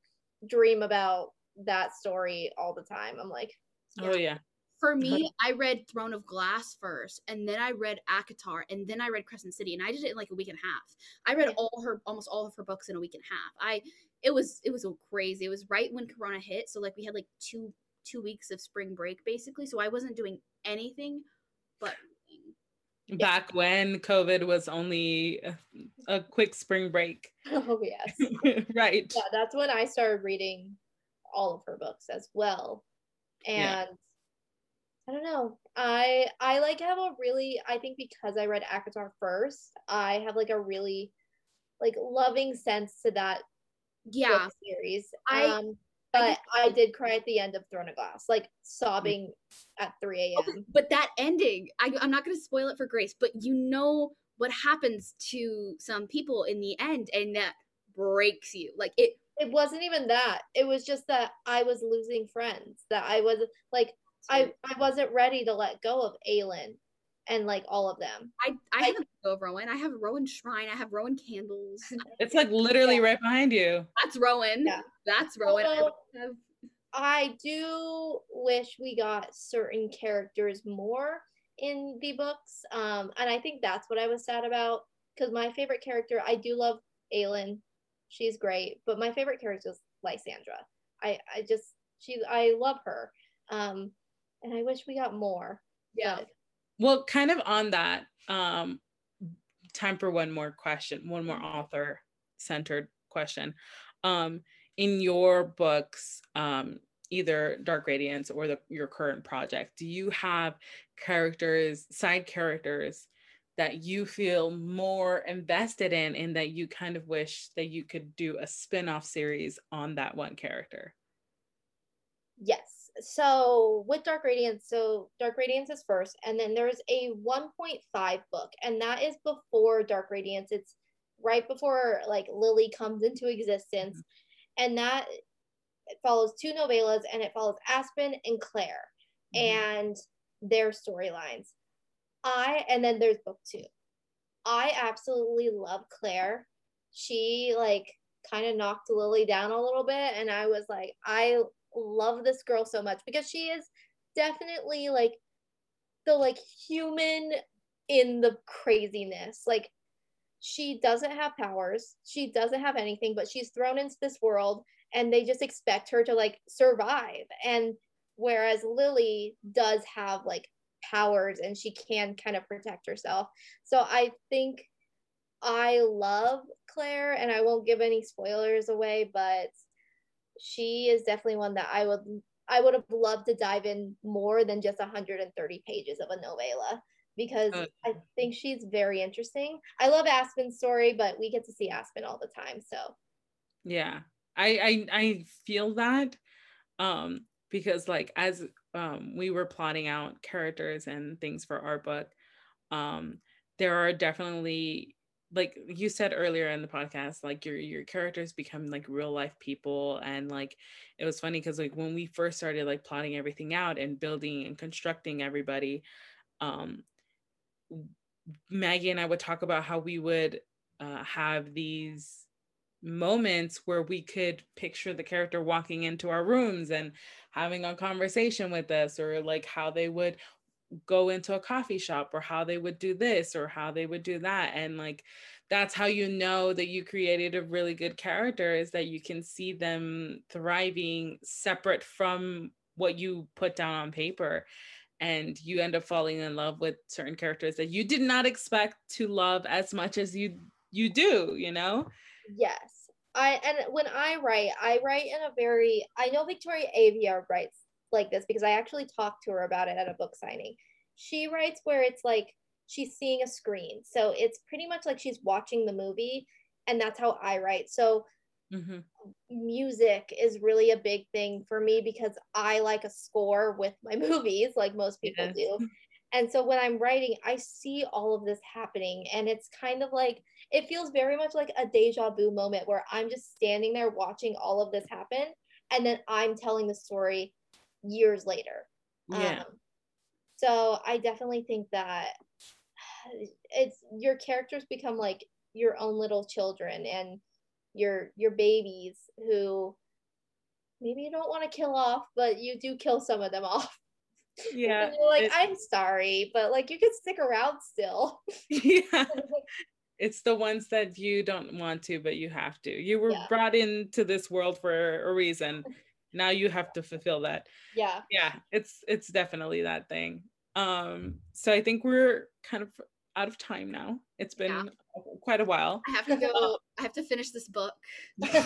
dream about that story all the time. I'm like, yeah. Oh yeah, for me, I read Throne of Glass first and then I read ACOTAR and then I read Crescent City, and I did it in like a week and a half. I read all her almost all of her books in a week and a half. I it was it was crazy. It was right when Corona hit, so like we had like two two weeks of spring break basically, so I wasn't doing anything but back yeah. when COVID was only a, a quick spring break. Oh yes. Right. Yeah, that's when I started reading all of her books as well. And yeah. I don't know. I I like have a really I think because I read ACOTAR first, I have like a really like loving sense to that yeah book series. I um, But I did cry at the end of Throne of Glass, like sobbing at three a.m. Oh, but that ending, I, I'm not going to spoil it for Grace, but you know what happens to some people in the end, and that breaks you. Like it, it wasn't even that. It was just that I was losing friends, that I was like, I, I wasn't ready to let go of Aelin. and like all of them. I, I like, have a book of Rowan. I have Rowan Shrine. I have Rowan candles. It's like literally yeah. right behind you. That's Rowan. Yeah. That's Rowan. Although, I, have... I do wish we got certain characters more in the books. Um, and I think that's what I was sad about, because my favorite character, I do love Aelin. She's great. But my favorite character is Lysandra. I, I just, she, I love her. Um, and I wish we got more. Yeah. But, well, kind of on that, um, time for one more question, one more author-centered question. Um, in your books, um, either Dark Radiance or the, your current project, do you have characters, side characters that you feel more invested in and that you kind of wish that you could do a spin-off series on that one character? Yes. So with Dark Radiance, so Dark Radiance is first, and then there's a one point five book, and that is before Dark Radiance. It's right before like Lily comes into existence, mm-hmm. and that it follows two novellas, and it follows Aspen and Claire mm-hmm. and their storylines. I and then there's book two. I absolutely love Claire. She like kind of knocked Lily down a little bit, and I was like, I love this girl so much, because she is definitely like the like human in the craziness. Like, she doesn't have powers, she doesn't have anything, but she's thrown into this world and they just expect her to like survive. And whereas Lily does have like powers and she can kind of protect herself. So I think I love Claire, and I won't give any spoilers away, but she is definitely one that I would I would have loved to dive in more than just one hundred thirty pages of a novella, because uh, I think she's very interesting. I love Aspen's story, but we get to see Aspen all the time. So yeah, I I, I feel that um, because like as um, we were plotting out characters and things for our book, um, there are definitely, like you said earlier in the podcast, like your your characters become like real life people. And like it was funny because like when we first started like plotting everything out and building and constructing everybody, um Maggie and I would talk about how we would uh, have these moments where we could picture the character walking into our rooms and having a conversation with us, or like how they would go into a coffee shop, or how they would do this or how they would do that. And like that's how you know that you created a really good character, is that you can see them thriving separate from what you put down on paper, and you end up falling in love with certain characters that you did not expect to love as much as you you do, you know? Yes. I and when I write I write in a very, I know Victoria Avia writes like this because I actually talked to her about it at a book signing. She writes where it's like she's seeing a screen, so it's pretty much like she's watching the movie, and that's how I write. So mm-hmm. music is really a big thing for me, because I like a score with my movies, like most people yes. do. And so when I'm writing, I see all of this happening, and it's kind of like, it feels very much like a deja vu moment where I'm just standing there watching all of this happen, and then I'm telling the story years later. Yeah. Um, so I definitely think that it's, your characters become like your own little children and your your babies, who maybe you don't want to kill off, but you do kill some of them off. Yeah. And you're like, I'm sorry, but like you could stick around still. Yeah. It's the ones that you don't want to, but you have to. You were yeah. brought into this world for a reason. Now you have to fulfill that. Yeah. Yeah. It's, it's definitely that thing. Um, so I think we're kind of out of time now. It's been yeah. quite a while. I have to go, I have to finish this book. Well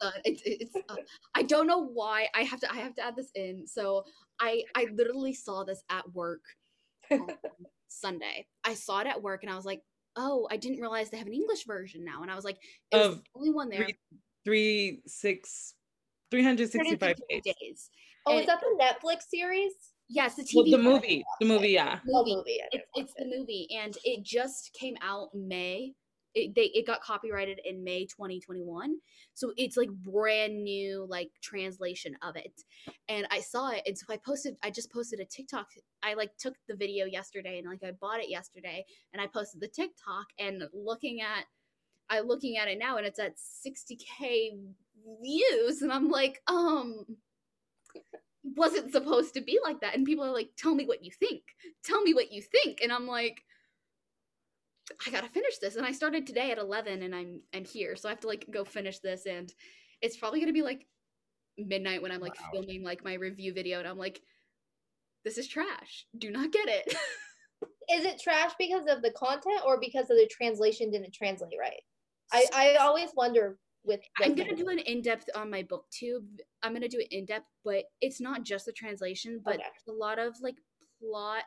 done. It, it's, uh, I don't know why I have to, I have to add this in. So I, I literally saw this at work on Sunday. I saw it at work and I was like, oh, I didn't realize they have an English version now. And I was like, it was the only one there. Three, three six, three hundred sixty-five days. days. Oh, and is that the Netflix series? Yes, yeah, the T V. Well, the movie. The movie, yeah. The movie. It's, it's the movie, and it just came out May. it, they, it got copyrighted in May twenty twenty-one. So it's like brand new, like translation of it. And I saw it. And so I posted, I just posted a TikTok. I like took the video yesterday and like I bought it yesterday and I posted the TikTok and looking at, I looking at it now and it's at sixty K views. And I'm like, um, wasn't supposed to be like that. And people are like, tell me what you think. Tell me what you think. And I'm like, I gotta finish this. And I started today at eleven and I'm I'm here. So I have to like go finish this. And it's probably gonna be like midnight when I'm like wow. filming like my review video. And I'm like, this is trash. Do not get it. Is it trash because of the content or because of the translation didn't translate right? I, I always wonder with I'm gonna do an in-depth on my BookTube. I'm gonna do it in-depth, but it's not just the translation, but okay. there's a lot of like plot.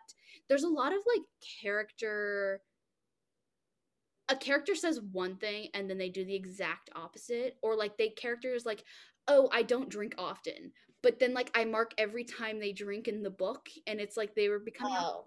There's a lot of like character. A character says one thing and then they do the exact opposite, or like they characters like, oh, I don't drink often, but then like I mark every time they drink in the book, and it's like they were becoming oh.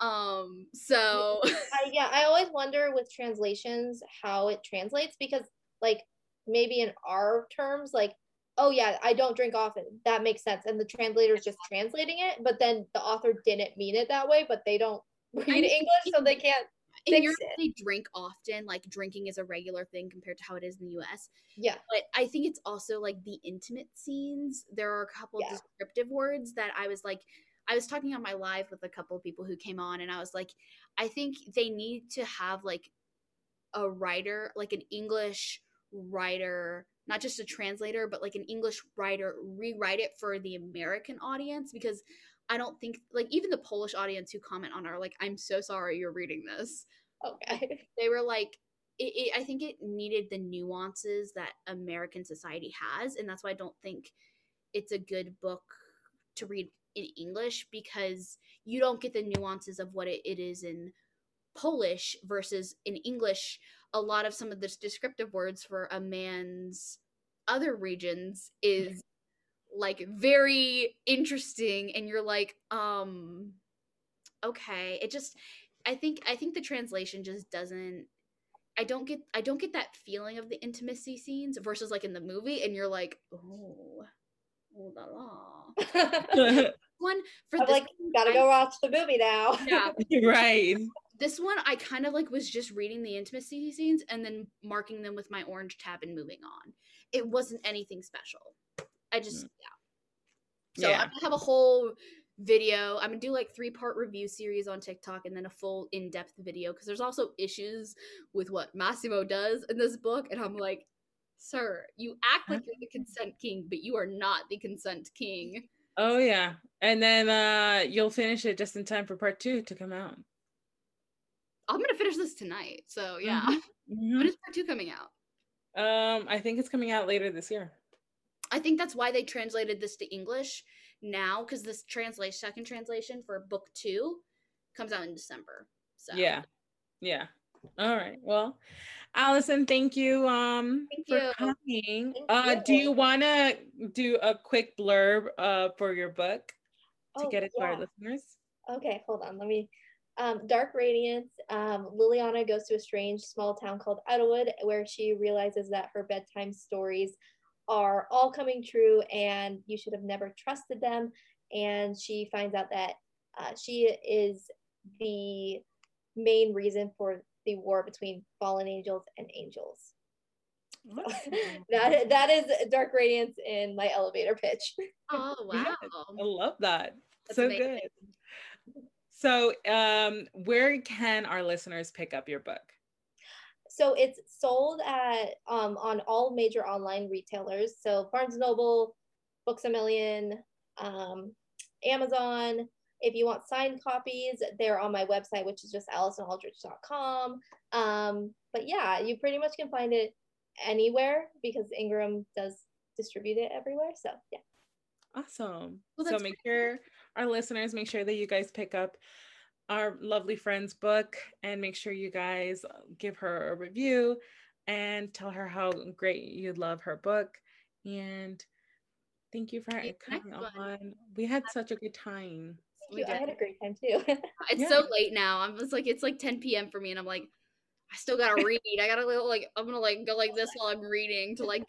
alcoholic. Um, so I, yeah, I always wonder with translations how it translates, because like maybe in our terms, like, oh yeah, I don't drink often. That makes sense. And the translator's just translating it, but then the author didn't mean it that way, but they don't read I mean, English, so they can't in Europe, it. They drink often, like drinking is a regular thing compared to how it is in the U S. Yeah. But I think it's also like the intimate scenes. There are a couple yeah. descriptive words that I was like, I was talking on my live with a couple of people who came on, and I was like, I think they need to have like a writer, like an English writer, not just a translator, but like an English writer rewrite it for the American audience, because I don't think like even the Polish audience who comment on are like, I'm so sorry you're reading this. Okay. They were like, it, it, I think it needed the nuances that American society has, and that's why I don't think it's a good book to read in English, because you don't get the nuances of what it, it is in Polish versus in English. A lot of some of the descriptive words for a man's other regions is like very interesting, and you're like, um, okay. It just, I think, I think the translation just doesn't. I don't get, I don't get that feeling of the intimacy scenes versus like in the movie, and you're like, oh. Ooh, la, la. One for I'm this like one, gotta I, go watch the movie now. Yeah, right. This one I kind of like was just reading the intimacy scenes and then marking them with my orange tab and moving on. It wasn't anything special. I just yeah. So yeah. I'm gonna have a whole video. I'm gonna do like three part review series on TikTok and then a full in depth video, because there's also issues with what Massimo does in this book, and I'm like, sir, you act like you're the consent king, but you are not the consent king. Oh yeah. And then uh you'll finish it just in time for part two to come out. I'm gonna finish this tonight, so yeah. Mm-hmm. When is part two coming out? um I think it's coming out later this year. I think that's why they translated this to English now, because this translation second translation for book two comes out in December, so yeah yeah all right. Well, Allison, thank you um thank for you. coming. Thank uh you. Do you want to do a quick blurb uh for your book to oh, get it yeah. to our listeners? Okay, hold on, let me um Dark Radiance. um Liliana goes to a strange small town called Idlewood, where she realizes that her bedtime stories are all coming true and you should have never trusted them, and she finds out that uh, she is the main reason for the war between fallen angels and angels. that that is Dark Radiance in my elevator pitch. Oh wow. I love that. That's so amazing. Good. So um where can our listeners pick up your book? So it's sold at um on all major online retailers, so Barnes and Noble, Books a Million, um Amazon. If you want signed copies, they're on my website, which is just allison aldridge dot com. Um, but yeah, you pretty much can find it anywhere, because Ingram does distribute it everywhere. So yeah. Awesome. Well, so make sure our listeners, make sure that you guys pick up our lovely friend's book, and make sure you guys give her a review and tell her how great you love her book. And thank you for yeah, coming on. We had such a good time. I had a great time too. It's yeah. so late now. I'm just like, it's like ten p m for me, and I'm like, I still gotta read. I gotta like, I'm gonna like go like this while I'm reading to like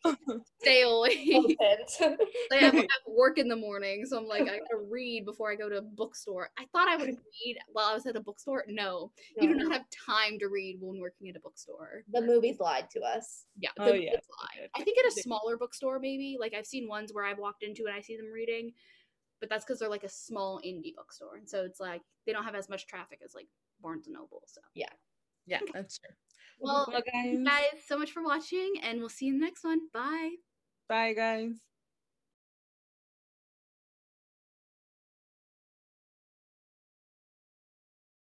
stay awake. I have, I have work in the morning, so I'm like, I gotta read before I go to a bookstore. I thought I would read while I was at a bookstore. No, no. You do not have time to read when working at a bookstore. The movies lied to us. Yeah, the oh, movies yeah. lied. I think at a smaller bookstore, maybe. Like I've seen ones where I've walked into and I see them reading, but that's because they're like a small indie bookstore, and so it's like they don't have as much traffic as like Barnes and Noble. So yeah. Yeah, that's true. Well, well guys. guys, so much for watching, and we'll see you in the next one. Bye. Bye, guys.